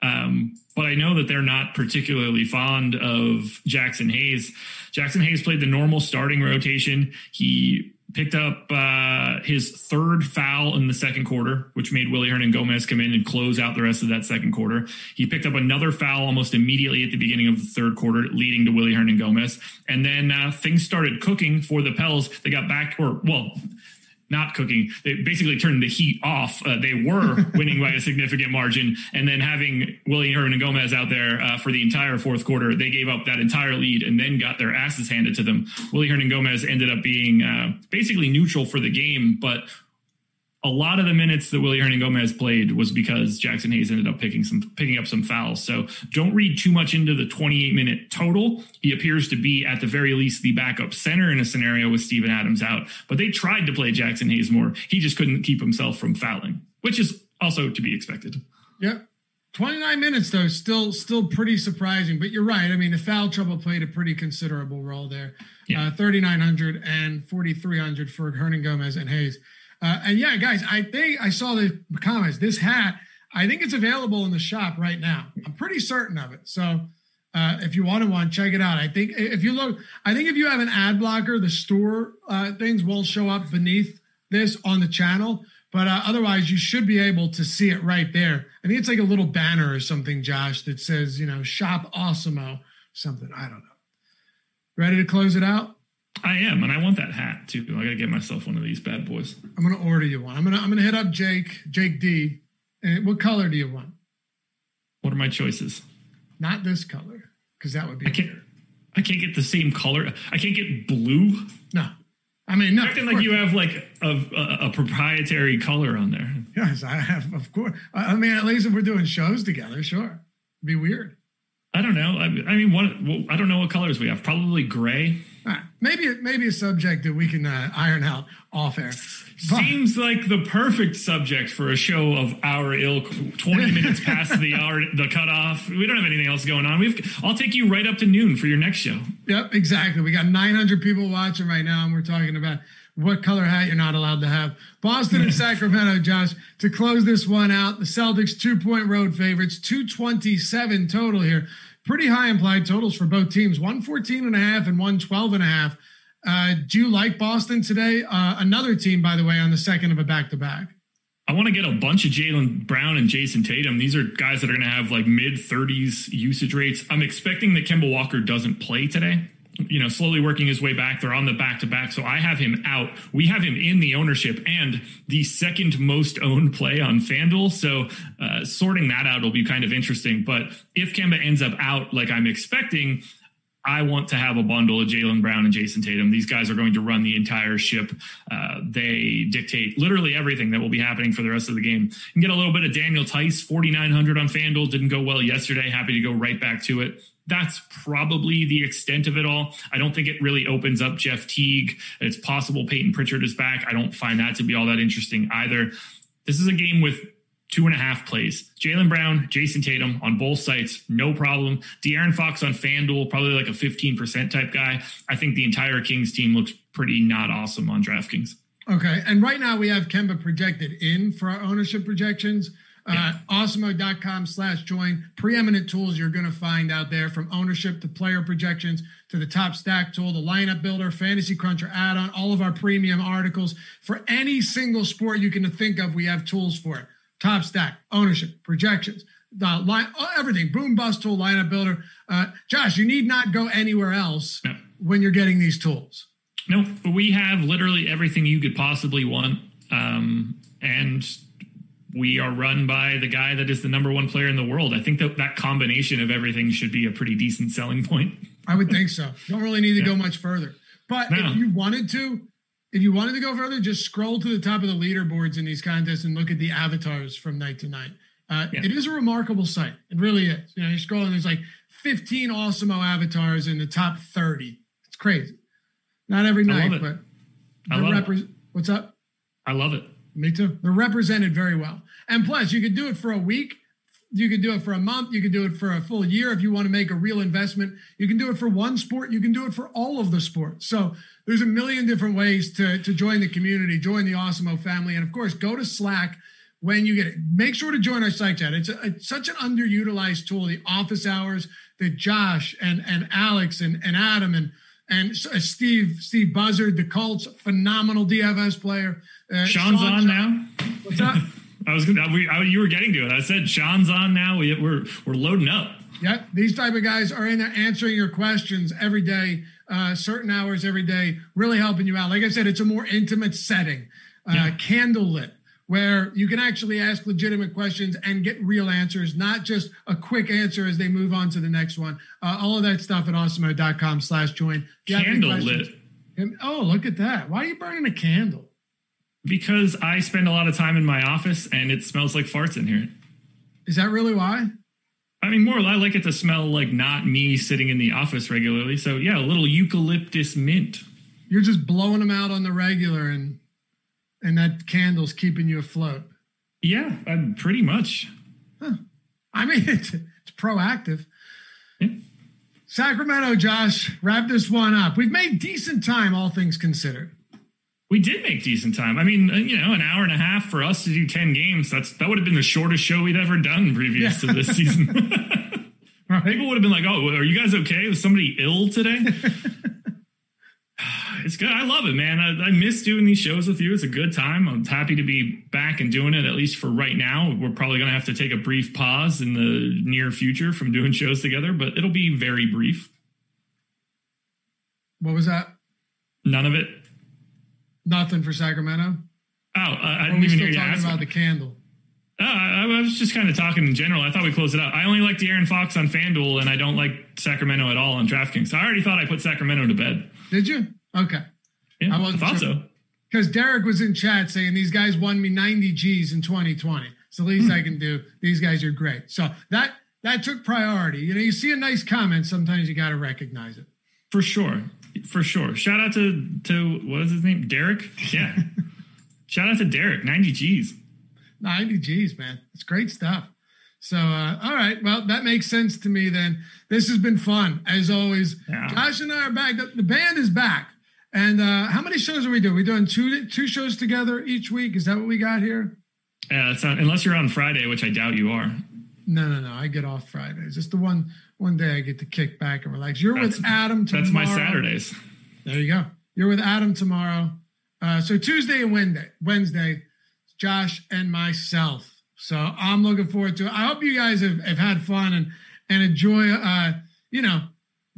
But I know that they're not particularly fond of Jackson Hayes. Jackson Hayes played the normal starting rotation. He picked up his third foul in the second quarter, which made Willy Hernangomez come in and close out the rest of that second quarter. He picked up another foul almost immediately at the beginning of the third quarter, leading to Willy Hernangomez. And then things started cooking for the Pels. They got back, not cooking. They basically turned the heat off. They were winning by a significant margin. And then having Willy Hernangomez out there for the entire fourth quarter, they gave up that entire lead and then got their asses handed to them. Willy Hernangomez ended up being basically neutral for the game. But a lot of the minutes that Willy Hernangomez played was because Jackson Hayes ended up picking up some fouls. So don't read too much into the 28-minute total. He appears to be, at the very least, the backup center in a scenario with Steven Adams out. But they tried to play Jackson Hayes more. He just couldn't keep himself from fouling, which is also to be expected. Yep. 29 minutes, though, still pretty surprising. But you're right. I mean, the foul trouble played a pretty considerable role there. Yeah. 3,900 and 4,300 for Hernangomez and Hayes. And yeah, guys, I think I saw the comments. This hat, I think it's available in the shop right now. I'm pretty certain of it. So if you want one, check it out. I think if you have an ad blocker, the store things won't show up beneath this on the channel, but otherwise you should be able to see it right there. I think it's like a little banner or something, Josh, that says, you know, shop Awesemo something. I don't know. Ready to close it out? I am, and I want that hat too. I got to get myself one of these bad boys. I'm going to order you one. I'm going to hit up Jake D. And what color do you want? What are my choices? Not this color, because that would be weird. I can't get the same color. I can't get blue. No. I mean, no. Acting like you have like a proprietary color on there. Yes, I have, of course. I mean, at least if we're doing shows together, sure. It'd be weird. I don't know. I mean, what? I don't know what colors we have. Probably gray. All right. Maybe a subject that we can iron out off air. Seems like the perfect subject for a show of our ilk. 20 minutes past the hour, the cutoff. We don't have anything else going on. I'll take you right up to noon for your next show. Yep, exactly. We got 900 people watching right now, and we're talking about what color hat you're not allowed to have. Boston and Sacramento, Josh, to close this one out. The Celtics, 2-point road favorites, 227 total here. Pretty high implied totals for both teams, 114.5 and 112.5. Do you like Boston today? Another team, by the way, on the second of a back-to-back. I want to get a bunch of Jaylen Brown and Jason Tatum. These are guys that are going to have like mid-30s usage rates. I'm expecting that Kemba Walker doesn't play today. You know, slowly working his way back. They're on the back-to-back, so I have him out. We have him in the ownership and the second most owned play on FanDuel, so sorting that out will be kind of interesting. But if Kemba ends up out like I'm expecting, I want to have a bundle of Jaylen Brown and Jason Tatum. These guys are going to run the entire ship. They dictate literally everything that will be happening for the rest of the game. You can get a little bit of Daniel Tice, 4,900 on FanDuel. Didn't go well yesterday. Happy to go right back to it. That's probably the extent of it all. I don't think it really opens up Jeff Teague. It's possible Peyton Pritchard is back. I don't find that to be all that interesting either. This is a game with 2.5 plays. Jaylen Brown, Jason Tatum on both sites, no problem. De'Aaron Fox on FanDuel, probably like a 15% type guy. I think the entire Kings team looks pretty not awesome on DraftKings. Okay, and right now we have Kemba projected in for our ownership projections. Yeah. Awesemo.com/join. Preeminent tools you're going to find out there, from ownership to player projections to the top stack tool, the lineup builder, fantasy cruncher add-on, all of our premium articles. For any single sport you can think of, we have tools for it. Top stack, ownership, projections, the line, everything. Boom, bust tool, lineup builder. Josh, you need not go anywhere else when you're getting these tools. No, but we have literally everything you could possibly want. And we are run by the guy that is the number one player in the world. I think that combination of everything should be a pretty decent selling point. I would think so. Don't really need to go much further. But if you wanted to go further, just scroll to the top of the leaderboards in these contests and look at the avatars from night to night. It is a remarkable sight. It really is. You know, you scroll and there's like 15 Awesemo avatars in the top 30. It's crazy. Not every night, but I love it. What's up? I love it. Me too. They're represented very well. And plus, you could do it for a week. You could do it for a month. You could do it for a full year if you want to make a real investment. You can do it for one sport. You can do it for all of the sports. So there's a million different ways to join the community, join the Awesemo family. And, of course, go to Slack when you get it. Make sure to join our site chat. It's such an underutilized tool. The office hours that Josh and Alex and Adam and Steve Buzzard, the Colts, phenomenal DFS player. Sean's on now. What's up? You were getting to it. I said Sean's on now. We're loading up. Yep, these type of guys are in there answering your questions every day, certain hours every day, really helping you out. Like I said, it's a more intimate setting, candlelit, where you can actually ask legitimate questions and get real answers, not just a quick answer as they move on to the next one. All of that stuff at awesemo.com/join. Candlelit. Oh, look at that. Why are you burning a candle? Because I spend a lot of time in my office and it smells like farts in here. Is that really why? I mean, more, I like it to smell like not me sitting in the office regularly. So yeah, a little eucalyptus mint. You're just blowing them out on the regular and that candle's keeping you afloat. Yeah, pretty much. Huh. I mean, it's proactive. Yeah. Sacramento, Josh, wrap this one up. We've made decent time, all things considered. We did make decent time. I mean, you know, an hour and a half for us to do 10 games. That would have been the shortest show we'd ever done previous to this season. People would have been like, oh, are you guys okay? Was somebody ill today? It's good. I love it, man. I miss doing these shows with you. It's a good time. I'm happy to be back and doing it, at least for right now. We're probably going to have to take a brief pause in the near future from doing shows together, but it'll be very brief. What was that? None of it. Nothing for Sacramento? Oh, I didn't even hear you ask. Talking about the candle. I was just kind of talking in general. I thought we closed it up. I only like De'Aaron Fox on FanDuel, and I don't like Sacramento at all on DraftKings. I already thought I put Sacramento to bed. Did you? Okay. Yeah, I thought so. Because Derek was in chat saying these guys won me 90 G's in 2020. It's the least I can do. These guys are great. So that took priority. You know, you see a nice comment, sometimes you got to recognize it. For sure. For sure. Shout out to what is his name? Derek? Yeah. Shout out to Derek. 90 G's. 90 G's, man. It's great stuff. So, all right. Well, that makes sense to me then. This has been fun, as always. Yeah. Josh and I are back. The band is back. And how many shows are we doing? We're doing two shows together each week. Is that what we got here? Yeah, it's not, unless you're on Friday, which I doubt you are. No. I get off Fridays. It's the one day I get to kick back and relax. That's with Adam tomorrow. That's my Saturdays. There you go. You're with Adam tomorrow. So Tuesday and Wednesday. Josh and myself. So I'm looking forward to it. I hope you guys have had fun and enjoy,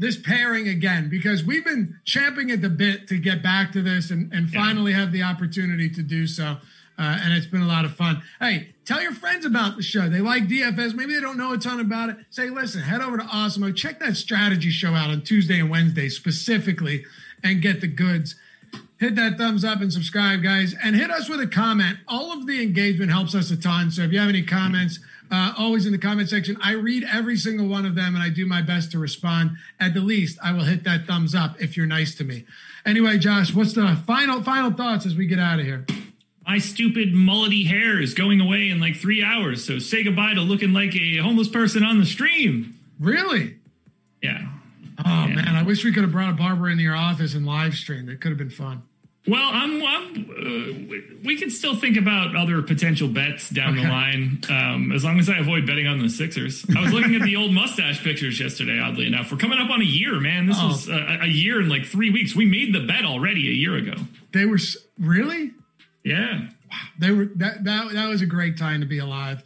this pairing again, because we've been champing at the bit to get back to this and finally have the opportunity to do so. And it's been a lot of fun. Hey, tell your friends about the show. They like DFS. Maybe they don't know a ton about it. Say, listen, head over to Awesemo. Check that strategy show out on Tuesday and Wednesday specifically and get the goods. Hit that thumbs up and subscribe, guys, and hit us with a comment. All of the engagement helps us a ton. So if you have any comments, always in the comment section. I read every single one of them, and I do my best to respond. At the least, I will hit that thumbs up if you're nice to me. Anyway, Josh, what's the final thoughts as we get out of here? My stupid mullety hair is going away in like 3 hours, so say goodbye to looking like a homeless person on the stream. Really? Yeah. Oh, man, I wish we could have brought a barber into your office and live streamed. It could have been fun. Well, we can still think about other potential bets down the line, as long as I avoid betting on the Sixers. I was looking at the old mustache pictures yesterday, oddly enough. We're coming up on a year, man. This was a year in like 3 weeks. We made the bet already a year ago. They were really? Yeah. Wow. They were that was a great time to be alive.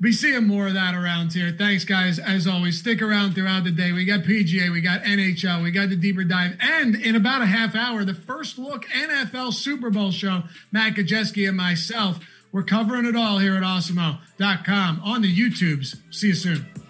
Be seeing more of that around here. Thanks, guys. As always, stick around throughout the day. We got PGA, we got NHL, we got the deeper dive, and in about a half hour, the first look NFL Super Bowl show. Matt Gajewski and myself, we're covering it all here at Awesemo.com on the YouTubes. See you soon.